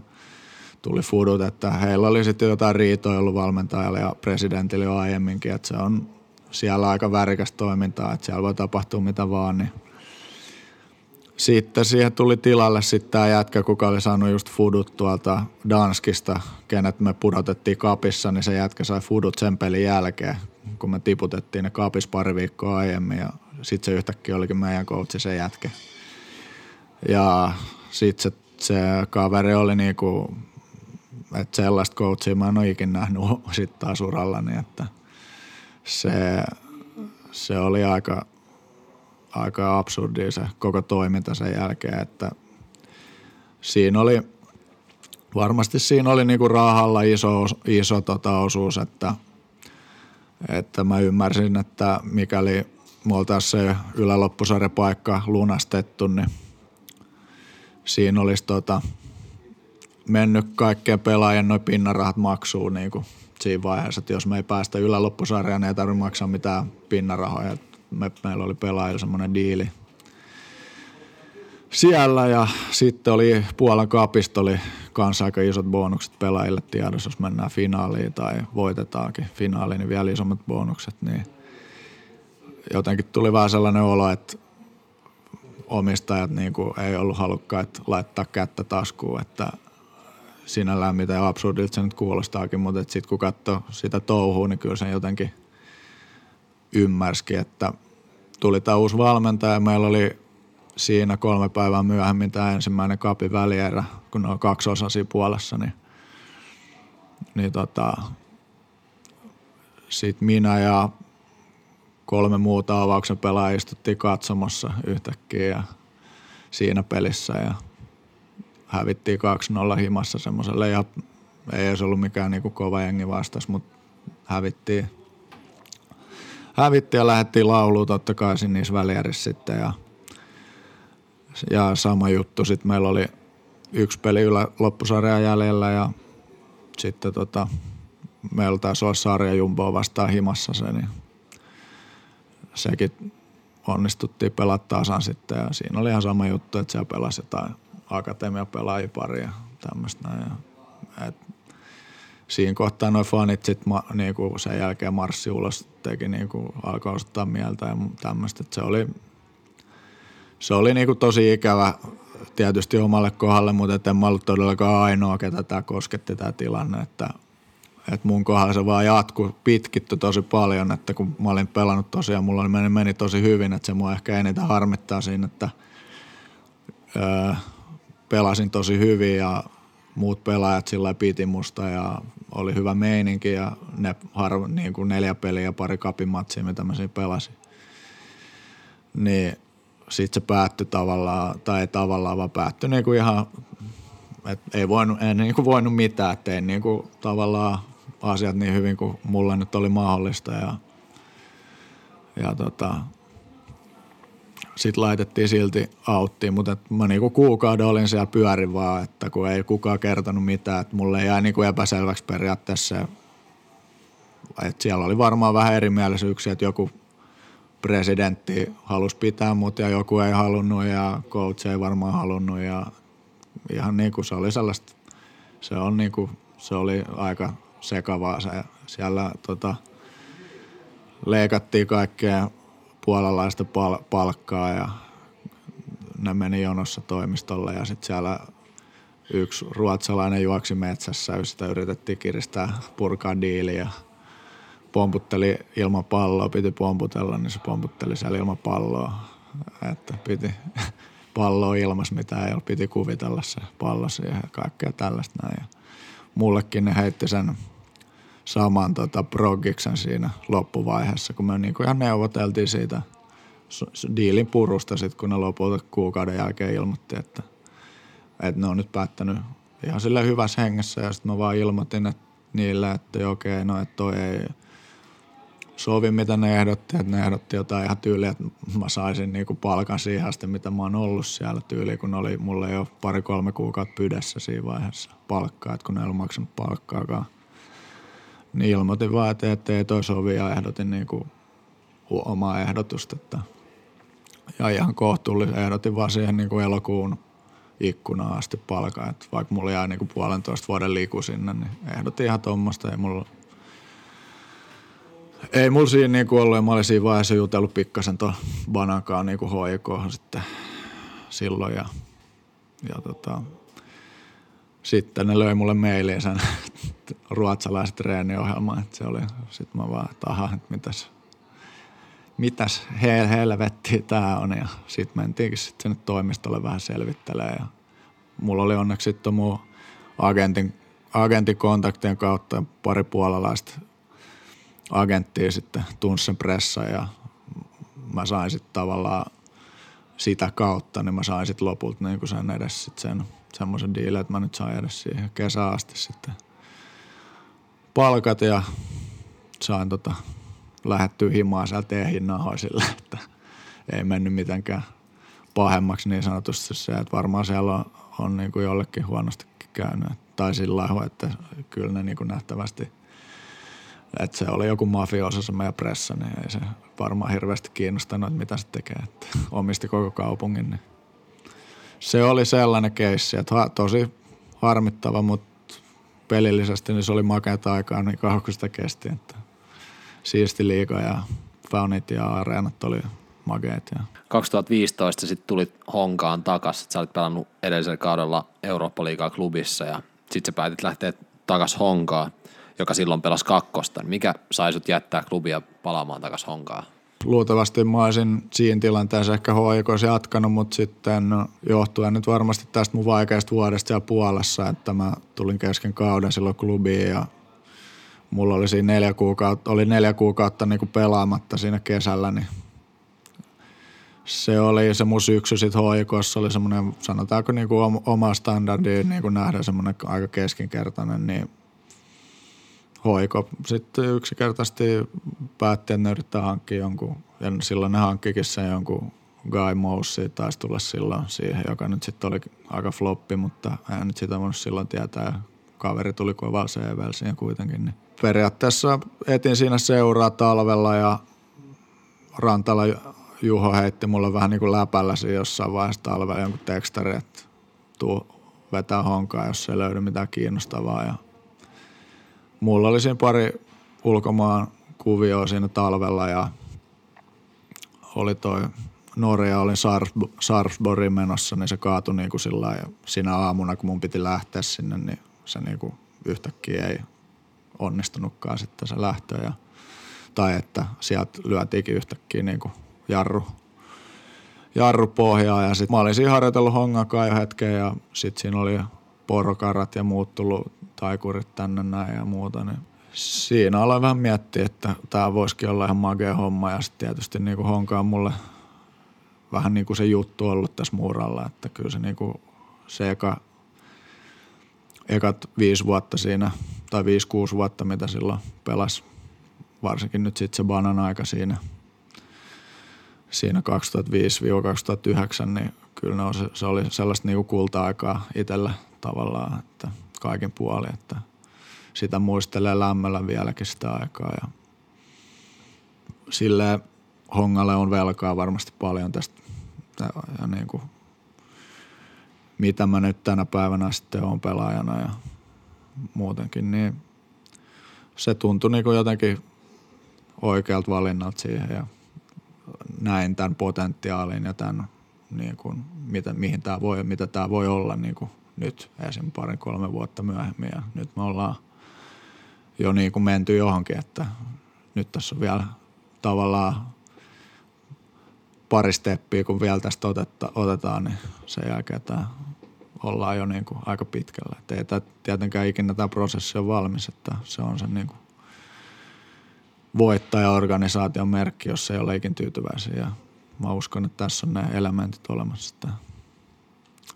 tuli fudut, että heillä oli sitten jotain riitoja ollut valmentajalle ja presidentille jo aiemminkin, että se on siellä aika värikäs toimintaa, että siellä voi tapahtua mitä vaan, niin sitten siihen tuli tilalle sitten tämä jätkä, kuka oli saanut just fudut tuolta Danskista, kenet me pudotettiin kapissa, niin se jätkä sai fudut sen pelin jälkeen, kun me tiputettiin ne kapissa pari viikkoa aiemmin ja sitten se yhtäkkiä olikin meidän coachi se jätkä. Ja sitten se, se kaveri oli niinku, että sellaista coachia mä en ole ikinä nähnyt sitten taas urallani, että se, se oli aika... aika absurdia se koko toiminta sen jälkeen, että siinä oli, varmasti siinä oli niinku rahalla iso, iso tota osuus, että, että mä ymmärsin, että mikäli me oltaisiin se yläloppusarjapaikka lunastettu, niin siinä olisi tota, mennyt kaikkeen pelaajien noin pinnarahat maksuun niin kuin siinä vaiheessa, että jos me ei päästä yläloppusarjaan, niin ei tarvitse maksaa mitään pinnarahoja. Me, meillä oli pelaajilla semmoinen diili siellä, ja sitten oli Puolan kapista oli kanssa aika isot bonukset pelaajille tiedossa, jos mennään finaaliin tai voitetaankin finaaliin, niin vielä isommat bonukset. Niin jotenkin tuli vähän sellainen olo, että omistajat niin kuin ei ollut halukkaita laittaa kättä taskuun, että sinällään mitä absurdilta se nyt kuulostaakin, mutta sitten kun katsoo sitä touhua, niin kyllä sen jotenkin ymmärsikin, että tuli tämä uusi valmentaja, meillä oli siinä kolme päivää myöhemmin tämä ensimmäinen kapin välierä, kun ne on kaksi osaa siinä Puolassa, niin, niin tota, sitten minä ja kolme muuta avauksen pelaajia istuttiin katsomassa yhtäkkiä ja siinä pelissä ja hävittiin kaksi nolla himassa semmoiselle, ja ei olisi ollut mikään niinku kova jengi vastas, mutta hävittiin. Hävittiin ja lähdettiin lauluun totta kai siinä niissä välierissä sitten ja, ja sama juttu. Sitten meillä oli yksi peli ylä loppusarjaa jäljellä ja sitten tota, meillä taisi olla sarjajumboa vastaan himassa se, niin sekin onnistuttiin pelata tasan sitten ja siinä oli ihan sama juttu, että siellä pelasi jotain akatemiapelaajia paria tämmöistä näin. Ja, et, siinä kohtaa nuo fanit sit ma, niinku sen jälkeen marssi ulos teki niinku alkoi ostaa mieltä ja tämmöistä. Se oli, se oli niinku tosi ikävä tietysti omalle kohdalle, mutta en mä ollut todellakaan ainoa, ketä tämä kosketti tämä tilanne. Että, et mun kohdalla se vaan jatkui, pitkittyi tosi paljon, että kun mä olin pelannut tosiaan, mulla meni, meni tosi hyvin, että se mua ehkä eniten harmittaa siinä, että öö, pelasin tosi hyvin ja muut pelaajat sillä piti musta ja oli hyvä meininki ja ne harvo, niin kuin neljä peliä ja pari kapimatsia, mitä mä siinä pelasin. Niin sit se päättyi tavallaan, tai ei tavallaan vaan päättyi niin kuin ihan, että ei voinut, en niin kuin voinut mitään, että ei niin kuin tavallaan asiat niin hyvin kuin mulla nyt oli mahdollista. Ja, ja tota, sit laitettiin silti auttiin, mutta mä niinku kuukauden olin siellä pyörin vaan, että kun ei kukaan kertonut mitään, että mulle jäi niinku epäselväksi periaatteessa. Että siellä oli varmaan vähän erimielisyyksiä, että joku presidentti halusi pitää mut ja joku ei halunnut ja coach ei varmaan halunnut ja ihan niinku se oli sellaista, se on niinku, se oli aika sekavaa se siellä tota, leikattiin kaikkea puolalaista pal- palkkaa ja ne meni jonossa toimistolle ja sitten siellä yksi ruotsalainen juoksi metsässä, sitä yritettiin kiristää, purkaa diiliä ja pomputteli ilman palloa, piti pomputella, niin se pomputteli siellä ilman palloa, että piti palloa ilmas, mitä ei ole, piti kuvitella se pallo siihen ja kaikkea tällaista näin. Ja mullekin ne heitti sen saman tota, progiksen siinä loppuvaiheessa, kun me niinku ihan neuvoteltiin siitä diilin purusta, sit, kun ne lopulta kuukauden jälkeen ilmoitti, että, että ne on nyt päättänyt ihan sillä hyvässä hengessä. Ja sitten mä vaan ilmoitin että niille, että okei, no että toi ei sovi, mitä ne ehdotti. Että ne ehdotti jotain ihan tyyliä, että mä saisin niinku palkan siihen asti, mitä mä oon ollut siellä tyyliin, kun oli mulle jo pari-kolme kuukautta pydessä siinä vaiheessa palkkaa, että kun ne ei ollut maksanut palkkaakaan. Niin ilmoitin vaan, että ettei toi sovi ja ehdotin niin kuin omaa ehdotusta. Että. Ja ihan kohtuullisesti ehdotin vaan siihen niin kuin elokuun ikkunaan asti palkaa. Että vaikka mulla jäi niin kuin puolentoista vuoden liiku sinne, niin ehdotin ihan tuommoista. Ei mulla, ei mulla siinä niin kuin ollut ja mä olin siinä vaiheessa jutellut pikkasen tuon Banankaan niin kuin H I K:hon sitten silloin. Ja, ja tota, sitten ne löi mulle mailiin sen ruotsalaiset treeniohjelma, että se oli, sit mä vaan, että aha, että mitäs, mitäs hel- helvettiä tää on, ja sit mentiinkin sit sinne toimistolle vähän selvittelemään, ja mulla oli onneksi sit on mun agentin, agentikontaktien kautta pari puolalaista agenttia sitten tunsen pressa, ja mä sain sit tavallaan sitä kautta, niin mä sain sit lopulta niin kuin sen edes sit sen semmoisen diilin, että mä nyt sain edes siihen kesään asti sitten palkat ja sain tota lähdetty himaan sieltä ehin nahoisille, että ei mennyt mitenkään pahemmaksi niin sanotusti se, että varmaan siellä on, on niin kuin jollekin huonostikin käynyt tai sillä lailla, että kyllä ne niin kuin nähtävästi, että se oli joku mafioso se meidän pressa, niin ei se varmaan hirveästi kiinnostanut, että mitä se tekee, että omisti koko kaupungin, niin se oli sellainen keissi, että ha, tosi harmittava, mutta pelillisesti niin se oli makeata aikaa niin kauan kuin sitä kesti, että siisti liiga ja faunit ja areenat oli makeat. Ja. kaksituhattaviisitoista sitten tulit Honkaan takaisin, sä olit pelannut edellisellä kaudella Eurooppa-liigaa klubissa ja sitten sä päätit lähteä takaisin Honkaan, joka silloin pelasi kakkosta. Mikä sai sut jättää klubia palaamaan takaisin Honkaan? Luultavasti mä olisin siinä tilanteessa ehkä H I K:ssa jatkanut, mutta sitten johtuen nyt varmasti tästä mun vaikeasta vuodesta siellä Puolassa, että mä tulin kesken kauden silloin klubiin ja mulla oli siinä neljä kuukautta, oli neljä kuukautta niin kuin pelaamatta siinä kesällä, niin se oli se mun syksy sitten H I K:ssa oli semmoinen, sanotaanko niin kuin oma standardiin niin kuin nähdään semmoinen aika keskinkertainen, niin H I K sitten yksinkertaisesti päätti, että ne yrittää hankkia jonkun, ja silloin ne hankkikin sen jonkun Guy Moussi, taisi tulla silloin siihen, joka nyt sitten oli aika floppi, mutta en nyt sitä voinut silloin tietää. Kaveri tuli kovaa C V:llä kuitenkin. Niin. Periaatteessa etin siinä seuraa talvella ja Rantala Juho heitti mulle vähän niin kuin läpällä siinä jossain vaiheessa talvella jonkun tekstari, että tuu vetää Honkaa, jos ei löydy mitään kiinnostavaa ja mulla oli siinä pari ulkomaan kuvioa siinä talvella ja oli toi Norja, olin Sarpsborgin menossa, niin se kaatui niin kuin sillä ja siinä aamuna, kun mun piti lähteä sinne, niin se niin kuin yhtäkkiä ei onnistunutkaan sitten se lähtö. Ja, tai että sieltä lyötiinkin yhtäkkiä niin kuin jarru, jarru pohjaa ja sitten mä olin siinä harjoitellut Hongakaan jo hetken ja sitten siinä oli Porokarat ja muut tullut taikurit tänne näin ja muuta, niin siinä aloin vähän miettiä, että tää voisikin olla ihan magea homma ja sitten tietysti niinku Honka on mulle vähän niinku se juttu ollut tässä muuralla, että kyllä se niinku se eka, ekat viisi vuotta siinä tai viisi kuusi vuotta mitä silloin pelasi, varsinkin nyt sitten se banan aika siinä, siinä kaksituhattaviisi - kaksituhattayhdeksän, niin kyllä ne on, se oli sellaista niinku kulta-aikaa itsellä tavallaan, että kaikin puolin, että sitä muistelee lämmöllä vieläkin sitä aikaa ja silleen Hongalle on velkaa varmasti paljon tästä ja niin kuin, mitä mä nyt tänä päivänä sitten oon pelaajana ja muutenkin, niin se tuntui niin kuin jotenkin oikealta valinnalta siihen ja näin tämän potentiaalin ja tämän niin kuin, mitä, mihin tää voi, mitä tää voi olla niin kuin nyt esim. Parin kolme vuotta myöhemmin ja nyt me ollaan jo niin kuin menty johonkin, että nyt tässä on vielä tavallaan pari steppiä, kun vielä tästä otetta, otetaan, niin sen jälkeen tämä ollaan jo niin kuin aika pitkällä. Et ei tämä, tietenkään ikinä tämä prosessi on valmis, että se on sen niin kuin voittajaorganisaation merkki, jos ei ole ikin tyytyväisiä. Ja mä uskon, että tässä on ne elementit olemassa.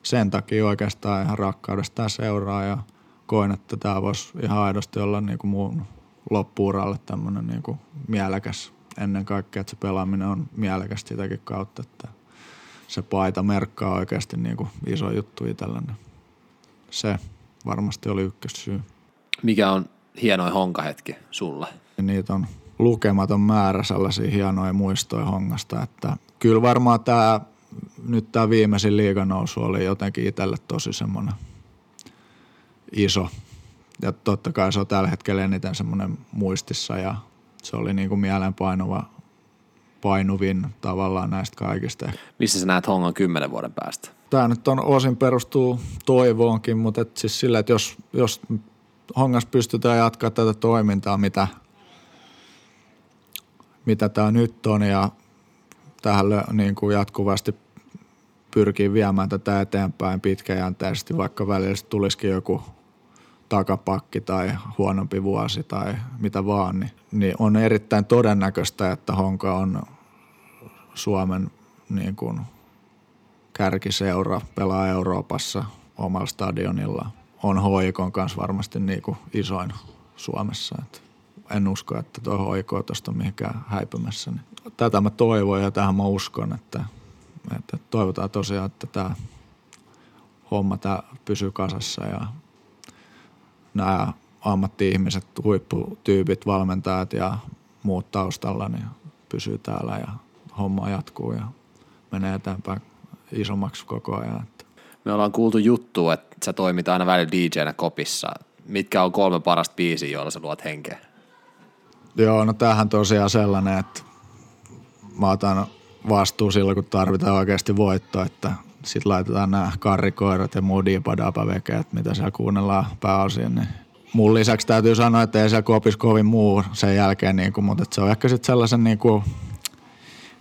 Sen takia oikeastaan ihan rakkaudesta tämä seuraa ja koin, että tämä voisi ihan aidosti olla niin kuin mun loppu-uralle tämmöinen niin kuin mielekäs. Ennen kaikkea, että se pelaaminen on mielekästä sitäkin kautta, että se paita merkkaa oikeasti niin kuin iso juttu itselleni. Se varmasti oli ykkössyy. Mikä on hienoin honkahetki sulle? Niitä on lukematon määrä sellaisia hienoja muistoja Hongasta, että kyllä varmaan tämä... Nyt tämä viimeisin liiganousu oli jotenkin itselle tosi semmoinen iso. Ja totta kai se on tällä hetkellä eniten semmoinen muistissa ja se oli niin kuin mielenpainuva, painuvin tavallaan näistä kaikista. Missä sä näet Hongan kymmenen vuoden päästä? Tämä nyt on osin perustuu toivoonkin, mutta et siis sillä, että jos, jos Hongassa pystytään jatkaa tätä toimintaa, mitä, mitä tämä nyt on ja tähän niin kuin jatkuvasti pyrkii viemään tätä eteenpäin pitkäjänteisesti, vaikka välillä tulisikin joku takapakki tai huonompi vuosi tai mitä vaan, niin, niin on erittäin todennäköistä, että Honka on Suomen niin kuin kärkiseura, pelaa Euroopassa omalla stadionilla, on H I K:n kanssa varmasti niin kuin isoin Suomessa. Et en usko, että tuohon oikoo tuosta mihinkään häipymässä. Tätä mä toivon ja tähän mä uskon, että, että toivotaan tosiaan, että tämä homma tää pysyy kasassa ja nämä ammatti-ihmiset, huipputyypit, valmentajat ja muut taustalla niin pysyy täällä ja homma jatkuu ja menee eteenpäin isommaksi koko ajan. Me ollaan kuultu juttua, että sä toimit aina välillä D J:nä kopissa. Mitkä on kolme parasta biisiä, joilla sä luot henkeä? Joo, no tämähän tosiaan sellainen, että mä otan vastuu silloin, kun tarvitaan oikeasti voitto, että sit laitetaan nämä karrikoirat ja muu diipadaapavekeet, mitä siellä kuunnellaan pääosin. Niin mun lisäksi täytyy sanoa, että ei siellä kopis kovin muu sen jälkeen, niin kuin, mutta se on ehkä sitten sellaisen niin kuin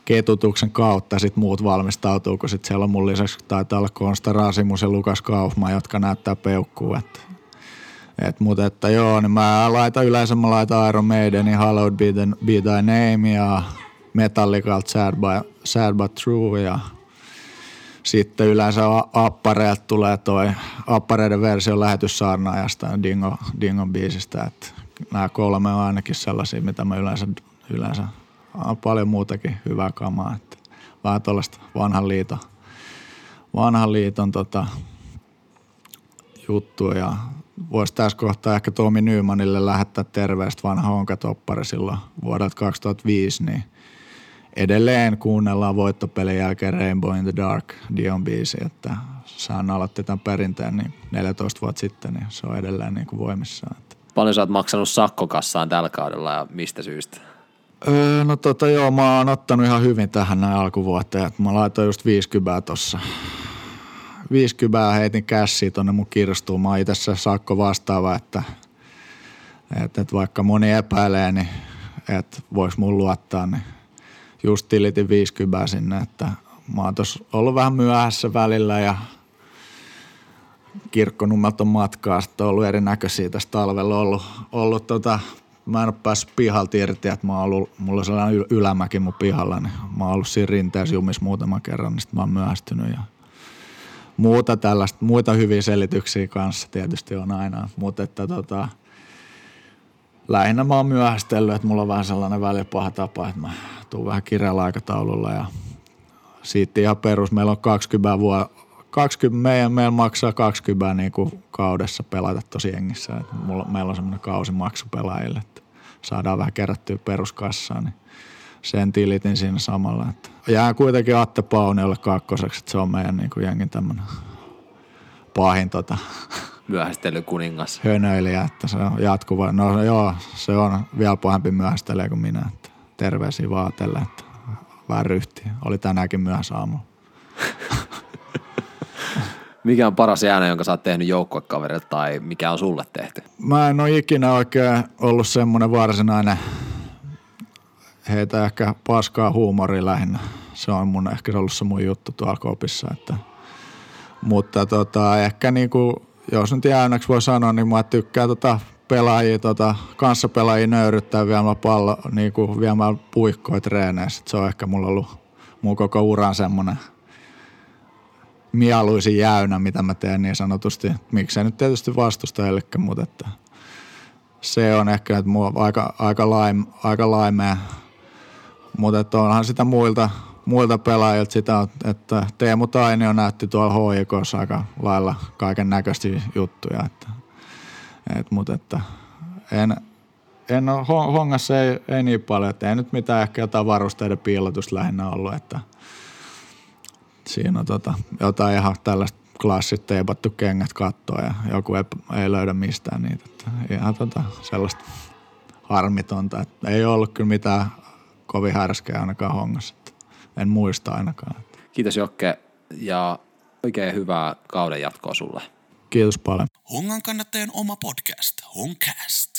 ketutuksen kautta sit muut valmistautuu, kun sit siellä on mun lisäksi taitaa olla Konsta Rasimus ja Lukas Kaufman, jotka näyttää peukkuu. Että, et, mutta että joo, niin mä laitan yleensä, mä laitan Iron Maidenin, Hallowed Be, Be Thy Name ja Metallicalta Sad, Sad But True ja sitten yleensä appareilta tulee toi appareiden versio lähetyssaarnaajasta Dingo, Dingon biisistä. Että nämä kolme on ainakin sellaisia, mitä mä yleensä, yleensä on paljon muutakin hyvää kamaa. Että vähän tuollaista vanhan liiton, vanhan liiton tota, juttua. Ja voisi tässä kohtaa ehkä Tomi Nymanille lähettää terveistä vanha honkatoppari silloin vuodelta kaksituhattaviisi. Niin edelleen kuunnellaan voittopelin jälkeen Rainbow in the Dark Dion biisi. Että sehän aloitti tämän perinteen niin neljätoista vuotta sitten, niin se on edelleen niin kuin voimissaan. Paljon sä oot maksanut sakkokassaan tällä kaudella ja mistä syystä? No tota joo, mä oon ottanut ihan hyvin tähän näin alkuvuoteen. Mä laitoin just viisikymmentä tossa. viisikymmentä heitin kässiä tonne mun kirstuun. Mä oon itse asiassa sakko vastaava, että, että, että vaikka moni epäilee, niin että vois mun luottaa, niin just tilitin viisikymmentä sinne. Että mä oon tossa ollut vähän myöhässä välillä ja kirkkonummelta on matkaa. Sitten on ollut erinäköisiä tässä talvella ollut, ollut tota... Mä en ole päässyt pihalta irti, että mä oon ollut, mulla on sellainen ylämäki mun pihalla, niin mä oon ollut siinä rinteessä jumissa muutaman kerran, niin sitten mä oon myöhästynyt ja muuta tällaista, muita hyviä selityksiä kanssa tietysti on aina, mutta että tota, lähinnä mä oon myöhästellyt, että mulla on vähän sellainen välipaha tapa, että mä tuun vähän kireällä aikataululla ja siitä ihan perus, meillä on kaksikymmentä vuotta, kaksikymmentä, meidän, meillä maksaa kaksikymmentä niin kuin kaudessa pelata tosi jengissä. Mulla, meillä on semmoinen kausimaksu pelaajille, että saadaan vähän kerättyä peruskassaan. Niin sen tilitin siinä samalla. Että jää kuitenkin Atte Pauniolle kakkoseksi, että se on meidän niin kuin jengin tämmöinen pahin tota, myöhästelykuningas. Hönöilijä, että se on jatkuva. No joo, se on vielä pahempi myöhästelijä kuin minä. Että terveisiä vaatelle, että vähän ryhtiä. Oli tänäänkin myöhässä aamulla. Mikä on paras jäännö, jonka sä oot tehnyt joukkuekaverille tai mikä on sulle tehty? Mä en ole ikinä oikein ollut semmoinen varsinainen, heitä ehkä paskaa huumori lähinnä. Se on mun ehkä se ollut se mun juttu tuolla kopissa. Että. Mutta tota, ehkä niinku, jos nyt jäännöksi voi sanoa, niin mä tykkään tota pelaajia, tota, kanssapelaajia nöyryttää viemällä pallo, niinku viemällä puikkoja treeneissä. Se on ehkä mulla ollut mun koko uran semmoinen mieluisin jäynä, mitä mä teen niin sanotusti. Miksei nyt tietysti vastustajillekin, mutta että se on ehkä että mua aika, aika, laim, aika laimea. Mutta että onhan sitä muilta, muilta pelaajilta sitä, että Teemu Tainio näytti tuolla H I K:ssa aika lailla kaiken näköisiä juttuja. Että, et, mutta että en, en ole, Hongassa ei, ei niin paljon, että ei nyt mitään ehkä jotain varusteiden piilotusta lähinnä ollut, että siinä on tota, jotain ihan tällaista klassit teipattu kengät kattoa ja joku ei, ei löydä mistään niitä. Että ihan tota, sellaista harmitonta. Että ei ollut kyllä mitään kovin härskeä ainakaan Hongassa. En muista ainakaan. Kiitos Jokke ja oikein hyvää kauden jatkoa sulle. Kiitos paljon. Hongan kannattajan oma podcast, HONCAST.